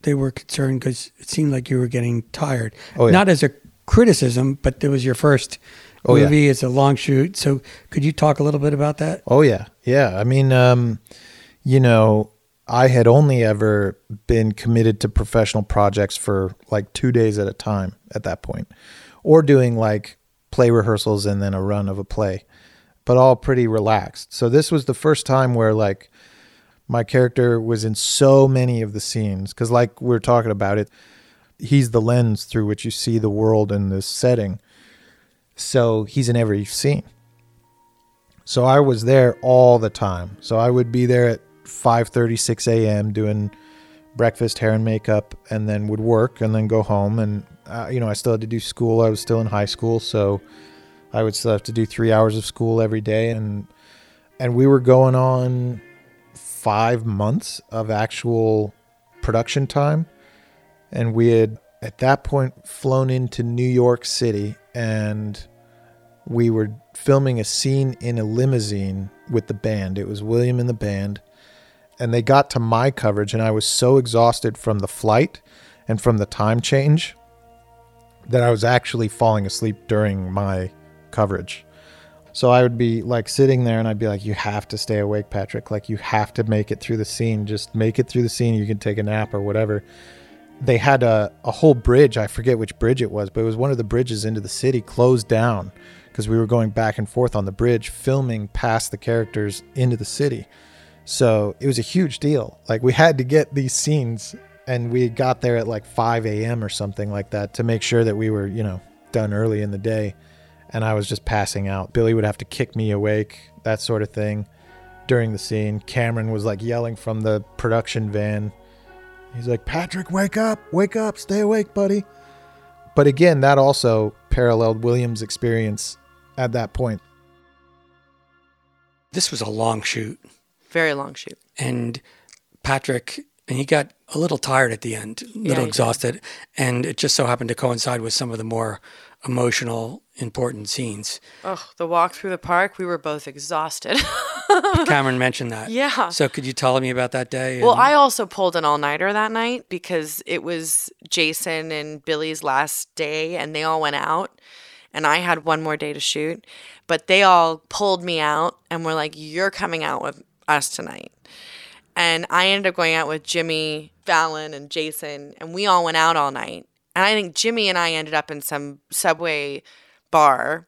they were concerned because it seemed like you were getting tired. Oh, yeah. Not as a criticism, but it was your first oh, movie. Yeah. It's a long shoot. So could you talk a little bit about that? Oh, yeah. Yeah. I mean, um, you know... I had only ever been committed to professional projects for like two days at a time at that point, or doing like play rehearsals and then a run of a play, but all pretty relaxed. So this was the first time where like my character was in so many of the scenes, because like we were talking about it, he's the lens through which you see the world and this setting. So he's in every scene. So I was there all the time. So I would be there at five thirty, six a.m. doing breakfast, hair and makeup, and then would work and then go home. And, uh, you know, I still had to do school. I was still in high school. So I would still have to do three hours of school every day. And, and we were going on five months of actual production time. And we had, at that point, flown into New York City, and we were filming a scene in a limousine with the band. It was William and the band. And they got to my coverage, and I was so exhausted from the flight and from the time change that I was actually falling asleep during my coverage. So I would be like sitting there and I'd be like, you have to stay awake, Patrick. Like, you have to make it through the scene. Just make it through the scene. You can take a nap or whatever. They had a, a whole bridge. I forget which bridge it was, but it was one of the bridges into the city closed down because we were going back and forth on the bridge, filming past the characters into the city. So it was a huge deal. Like, we had to get these scenes, and we got there at like five a.m. or something like that to make sure that we were, you know, done early in the day. And I was just passing out. Billy would have to kick me awake, that sort of thing, during the scene. Cameron was like yelling from the production van. He's like, Patrick, wake up, wake up, stay awake, buddy. But again, that also paralleled William's experience at that point. This was a long shoot. Very long shoot. And Patrick, and he got a little tired at the end, a little yeah, exhausted. Did. And it just so happened to coincide with some of the more emotional, important scenes. Oh, the walk through the park, we were both exhausted. Cameron mentioned that. Yeah. So could you tell me about that day? And... Well, I also pulled an all-nighter that night because it was Jason and Billy's last day, and they all went out, and I had one more day to shoot. But they all pulled me out and were like, you're coming out with us tonight. And I ended up going out with Jimmy Fallon and Jason, and we all went out all night. And I think Jimmy and I ended up in some Subway bar.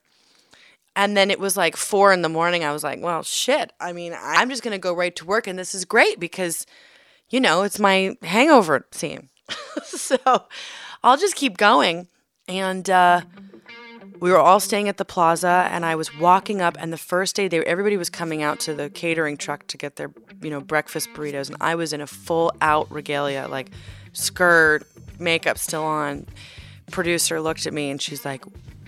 And then it was like four in the morning. I was like, well, shit. I mean, I'm just going to go right to work. And this is great because, you know, it's my hangover scene. So I'll just keep going. And uh, we were all staying at the Plaza. And I was walking up. And the first day, they everybody was coming out to the catering truck to get their, you know, breakfast burritos. And I was in a full-out regalia, like skirt, makeup still on. Producer looked at me and she's like,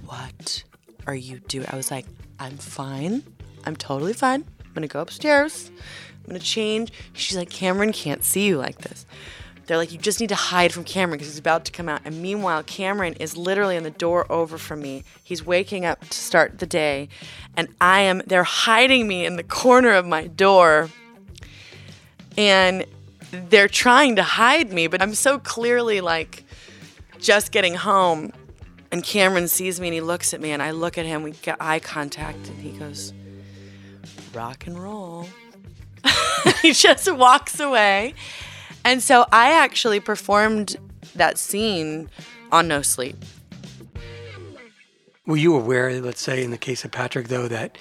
what are you doing? I was like, I'm fine. I'm totally fine. I'm going to go upstairs. I'm going to change. She's like, Cameron can't see you like this. They're like, you just need to hide from Cameron because he's about to come out. And meanwhile, Cameron is literally on the door over from me. He's waking up to start the day. And I am, they're hiding me in the corner of my door. And they're trying to hide me, but I'm so clearly like just getting home. And Cameron sees me and he looks at me and I look at him, we get eye contact and he goes, rock and roll. He just walks away. And so I actually performed that scene on No Sleep. Were you aware, let's say in the case of Patrick though, that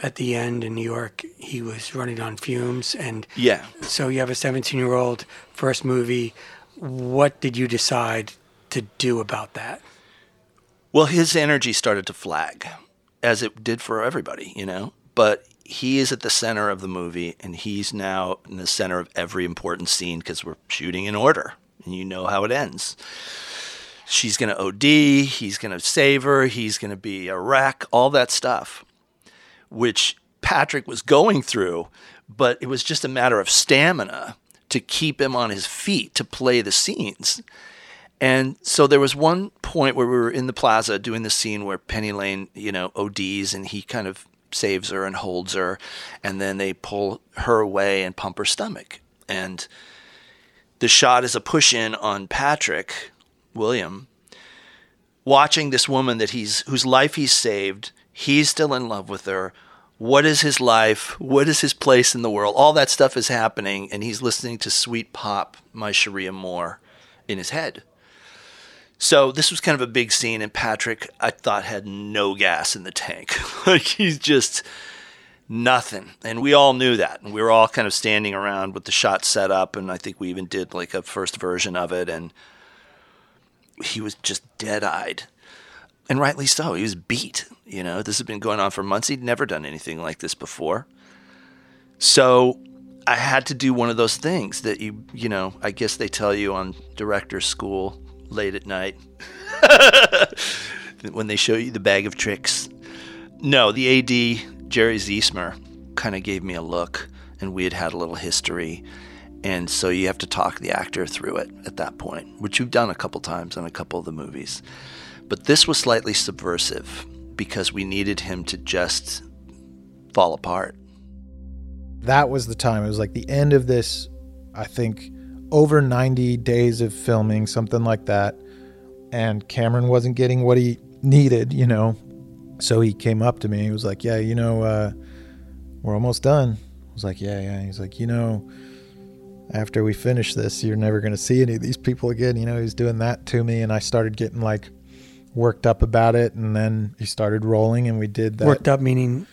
at the end in New York, he was running on fumes and yeah. So you have a seventeen-year-old, first movie. What did you decide to do about that? Well, his energy started to flag, as it did for everybody, you know? But he is at the center of the movie, and he's now in the center of every important scene because we're shooting in order, and you know how it ends. She's going to O D, he's going to save her, he's going to be a wreck, all that stuff, which Patrick was going through, but it was just a matter of stamina to keep him on his feet to play the scenes. And so there was one point where we were in the Plaza doing the scene where Penny Lane, you know, O Ds and he kind of saves her and holds her. And then they pull her away and pump her stomach. And the shot is a push in on Patrick, William, watching this woman that he's, whose life he's saved. He's still in love with her. What is his life? What is his place in the world? All that stuff is happening. And he's listening to Sweet Pop, My Sharia Moore, in his head. So this was kind of a big scene. And Patrick, I thought, had no gas in the tank. Like, he's just nothing. And we all knew that. And we were all kind of standing around with the shot set up. And I think we even did like a first version of it. And he was just dead-eyed. And rightly so. He was beat. You know, this has been going on for months. He'd never done anything like this before. So I had to do one of those things that you, you know, I guess they tell you on director's school late at night when they show you the bag of tricks. No, the A D, Jerry Ziesmer, kind of gave me a look, and we had had a little history. And so you have to talk the actor through it at that point, which you've done a couple times on a couple of the movies. But this was slightly subversive because we needed him to just fall apart. That was the time. It was like the end of this, I think, over ninety days of filming, something like that. And Cameron wasn't getting what he needed, you know. So he came up to me. He was like, yeah, you know, uh, we're almost done. I was like, yeah, yeah. He's like, you know, after we finish this, you're never going to see any of these people again. You know, he was doing that to me. And I started getting like worked up about it. And then he started rolling and we did that. Worked up meaning?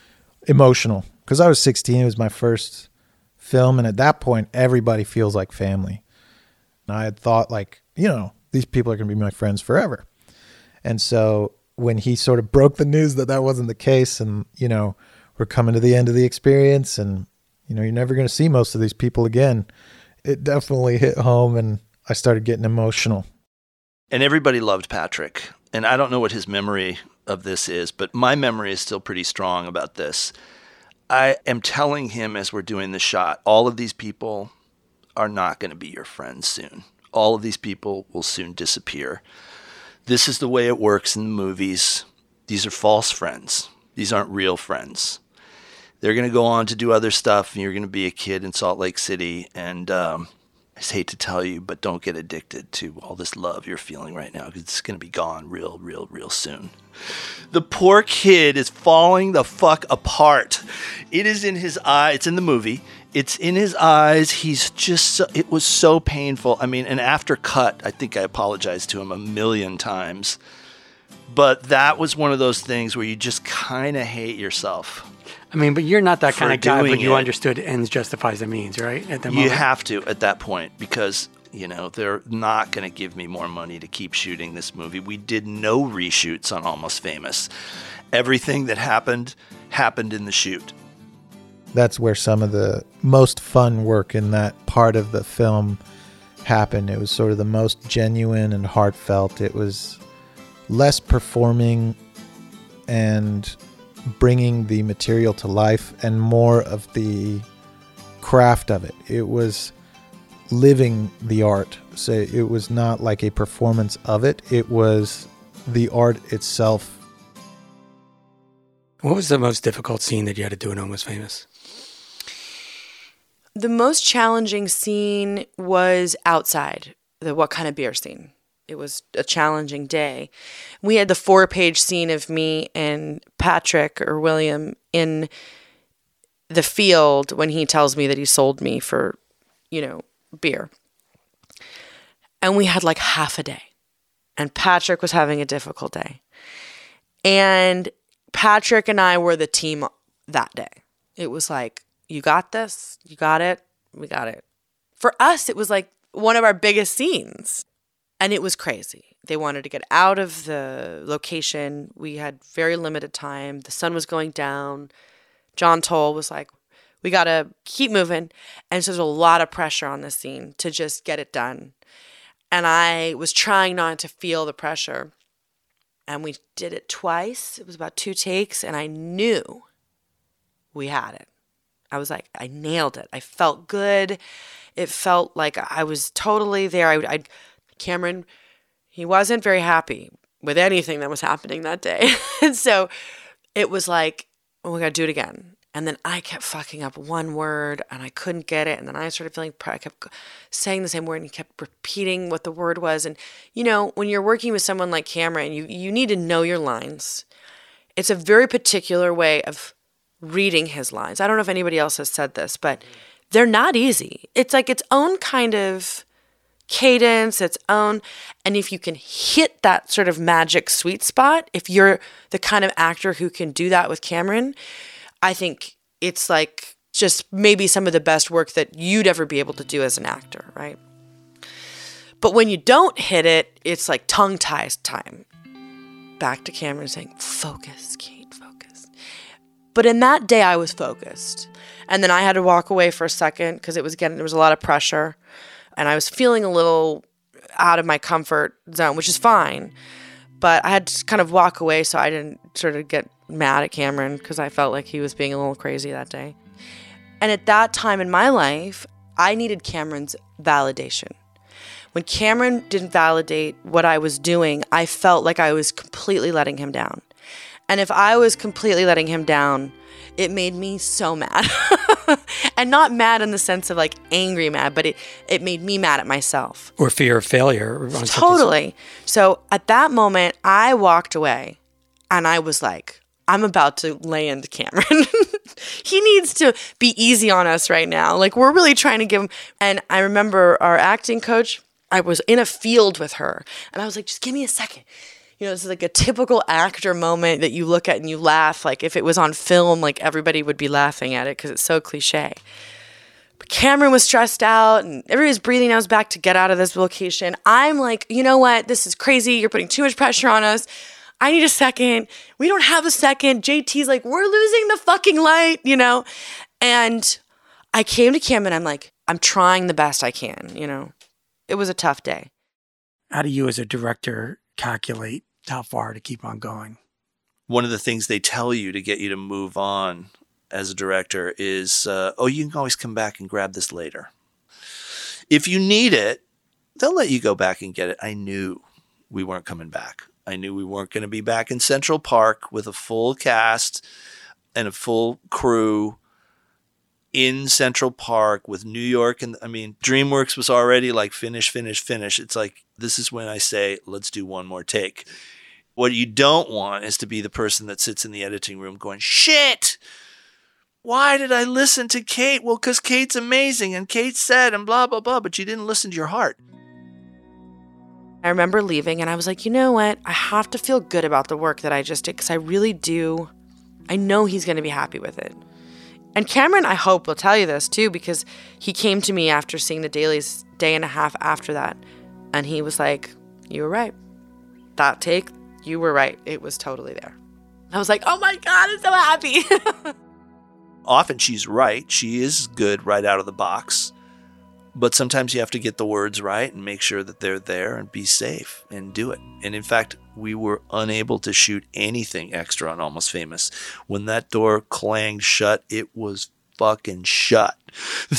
Emotional. Because I was sixteen, it was my first film, and at that point, everybody feels like family. And I had thought, like, you know, these people are going to be my friends forever. And so when he sort of broke the news that that wasn't the case, and, you know, we're coming to the end of the experience, and, you know, you're never going to see most of these people again, it definitely hit home, and I started getting emotional. And everybody loved Patrick. And I don't know what his memory of this is, but my memory is still pretty strong about this. I am telling him as we're doing the shot, all of these people are not going to be your friends soon. All of these people will soon disappear. This is the way it works in the movies. These are false friends. These aren't real friends. They're going to go on to do other stuff, and you're going to be a kid in Salt Lake City. And um, I just hate to tell you, but don't get addicted to all this love you're feeling right now, because it's going to be gone real, real, real soon. The poor kid is falling the fuck apart. It is in his eye. It's in the movie. It's in his eyes. He's just, so, it was so painful. I mean, and after cut, I think I apologized to him a million times. But that was one of those things where you just kind of hate yourself. I mean, but you're not that kind of guy, but you it. understood ends justifies the means, right? At the moment. You have to at that point, because, you know, they're not going to give me more money to keep shooting this movie. We did no reshoots on Almost Famous. Everything that happened, happened in the shoot. That's where some of the most fun work in that part of the film happened. It was sort of the most genuine and heartfelt. It was less performing and bringing the material to life, and more of the craft of it. It was living the art. So it was not like a performance of it. It was the art itself. What was the most difficult scene that you had to do in Almost Famous? The most challenging scene was outside, the what kind of beer scene. It was a challenging day. We had the four-page scene of me and Patrick or William in the field when he tells me that he sold me for, you know, beer. And we had like half a day. And Patrick was having a difficult day. And Patrick and I were the team that day. It was like, you got this, you got it, we got it. For us, it was like one of our biggest scenes. And it was crazy. They wanted to get out of the location. We had very limited time. The sun was going down. John Toll was like, we got to keep moving. And so there's a lot of pressure on this scene to just get it done. And I was trying not to feel the pressure. And we did it twice. It was about two takes. And I knew we had it. I was like, I nailed it. I felt good. It felt like I was totally there. I I Cameron, he wasn't very happy with anything that was happening that day. And so it was like, oh, we got to do it again. And then I kept fucking up one word and I couldn't get it. And then I started feeling, I kept saying the same word and he kept repeating what the word was. And, you know, when you're working with someone like Cameron, you, you need to know your lines. It's a very particular way of reading his lines. I don't know if anybody else has said this, but they're not easy. It's like its own kind of cadence, its own, and if you can hit that sort of magic sweet spot, if you're the kind of actor who can do that with Cameron, I think it's like just maybe some of the best work that you'd ever be able to do as an actor, right? But when you don't hit it, it's like tongue ties time. Back to Cameron saying, focus, Kate, But in that day, I was focused. And then I had to walk away for a second because it was, again, there was a lot of pressure. And I was feeling a little out of my comfort zone, which is fine. But I had to kind of walk away so I didn't sort of get mad at Cameron because I felt like he was being a little crazy that day. And at that time in my life, I needed Cameron's validation. When Cameron didn't validate what I was doing, I felt like I was completely letting him down. And if I was completely letting him down, it made me so mad. And not mad in the sense of like angry mad, but it, it made me mad at myself. Or fear of failure. Totally. So at that moment, I walked away and I was like, I'm about to land Cameron. He needs to be easy on us right now. Like, we're really trying to give him. And I remember our acting coach, I was in a field with her. And I was like, just give me a second. You know, this is like a typical actor moment that you look at and you laugh. Like, if it was on film, like, everybody would be laughing at it because it's so cliche. But Cameron was stressed out and everybody was breathing down his back to get out of this location. I'm like, you know what? This is crazy. You're putting too much pressure on us. I need a second. We don't have a second. J T's like, we're losing the fucking light, you know? And I came to Cam and I'm like, I'm trying the best I can, you know? It was a tough day. How do you as a director calculate how far to keep on going? One of the things they tell you to get you to move on as a director is, uh, oh, you can always come back and grab this later. If you need it, they'll let you go back and get it. I knew we weren't coming back. I knew we weren't going to be back in Central Park with a full cast and a full crew in Central Park with New York. And I mean, DreamWorks was already like finish, finish, finish. It's like, this is when I say, let's do one more take. What you don't want is to be the person that sits in the editing room going, shit, why did I listen to Kate? Well, because Kate's amazing and Kate said and blah, blah, blah, but you didn't listen to your heart. I remember leaving and I was like, you know what? I have to feel good about the work that I just did because I really do. I know he's going to be happy with it. And Cameron, I hope, will tell you this too, because he came to me after seeing the dailies day and a half after that. And he was like, you were right. That take, you were right. It was totally there. I was like, oh my God, I'm so happy. Often she's right. She is good right out of the box. But sometimes you have to get the words right and make sure that they're there and be safe and do it. And in fact, we were unable to shoot anything extra on Almost Famous. When that door clanged shut, it was fucking shut.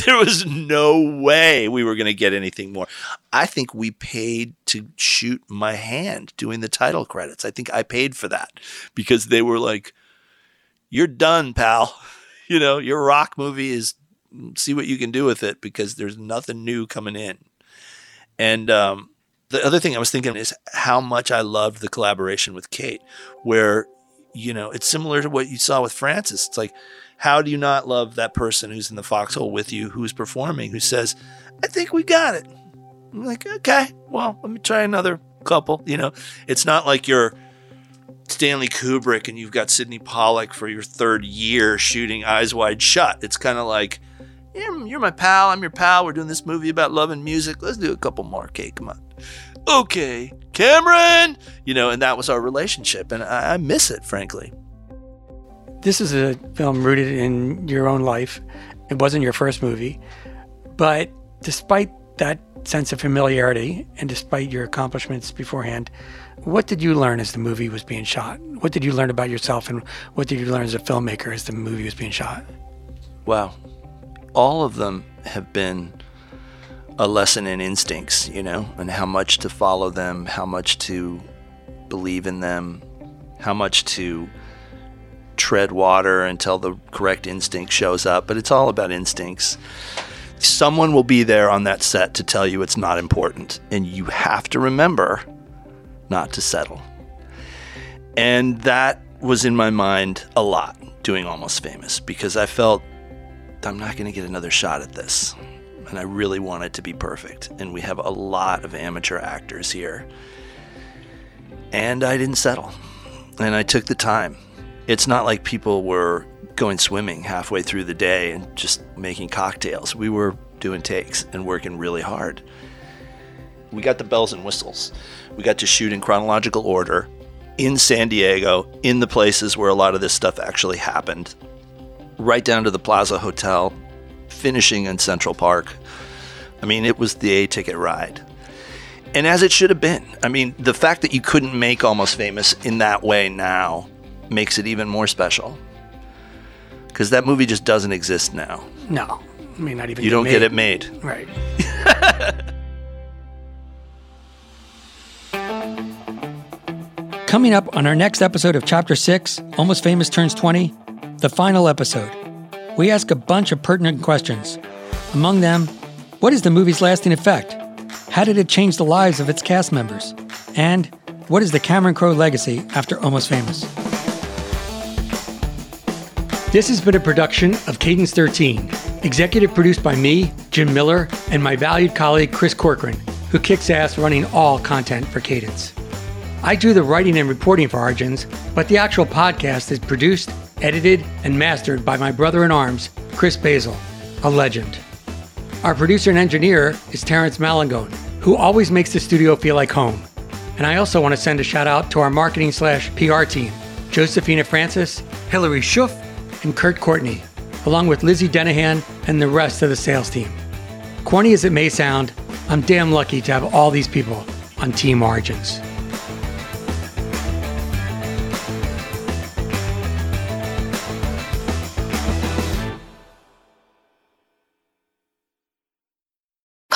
There was no way we were going to get anything more. I think we paid to shoot my hand doing the title credits. I think I paid for that because they were like, you're done, pal. You know, your rock movie is, see what you can do with it because there's nothing new coming in. And um, the other thing I was thinking is how much I loved the collaboration with Kate, where, you know, it's similar to what you saw with Frances. It's like, how do you not love that person who's in the foxhole with you, who's performing, who says, I think we got it. I'm like, okay, well, let me try another couple. You know, it's not like you're Stanley Kubrick and you've got Sidney Pollack for your third year shooting Eyes Wide Shut. It's kind of like, yeah, you're my pal, I'm your pal, we're doing this movie about love and music, let's do a couple more, okay, come on. Okay, Cameron! You know, and that was our relationship, and I, I miss it, frankly. This is a film rooted in your own life. It wasn't your first movie, but despite that sense of familiarity, and despite your accomplishments beforehand, what did you learn as the movie was being shot? What did you learn about yourself, and what did you learn as a filmmaker as the movie was being shot? Wow. All of them have been a lesson in instincts, you know, and how much to follow them, how much to believe in them, how much to tread water until the correct instinct shows up. But it's all about instincts. Someone will be there on that set to tell you it's not important, and you have to remember not to settle. And that was in my mind a lot doing Almost Famous because I felt I'm not going to get another shot at this. And I really want it to be perfect. And we have a lot of amateur actors here. And I didn't settle. And I took the time. It's not like people were going swimming halfway through the day and just making cocktails. We were doing takes and working really hard. We got the bells and whistles. We got to shoot in chronological order in San Diego, in the places where a lot of this stuff actually happened. right down to the Plaza Hotel, finishing in Central Park. I mean, it was the A-ticket ride. And as it should have been. I mean, the fact that you couldn't make Almost Famous in that way now makes it even more special. Because that movie just doesn't exist now. No. I mean, not even You get don't made. get it made. Right. Coming up on our next episode of Chapter six, Almost Famous Turns twenty, the final episode. We ask a bunch of pertinent questions. Among them, what is the movie's lasting effect? How did it change the lives of its cast members? And what is the Cameron Crowe legacy after Almost Famous? This has been a production of Cadence thirteen, executive produced by me, Jim Miller, and my valued colleague, Chris Corcoran, who kicks ass running all content for Cadence. I do the writing and reporting for Origins, but the actual podcast is produced, edited, and mastered by my brother in arms, Chris Basil, a legend. Our producer and engineer is Terrence Malangone, who always makes the studio feel like home. And I also want to send a shout out to our marketing slash P R team, Josephina Francis, Hillary Schuff, and Kurt Courtney, along with Lizzie Denahan and the rest of the sales team. Corny as it may sound, I'm damn lucky to have all these people on Team Origins.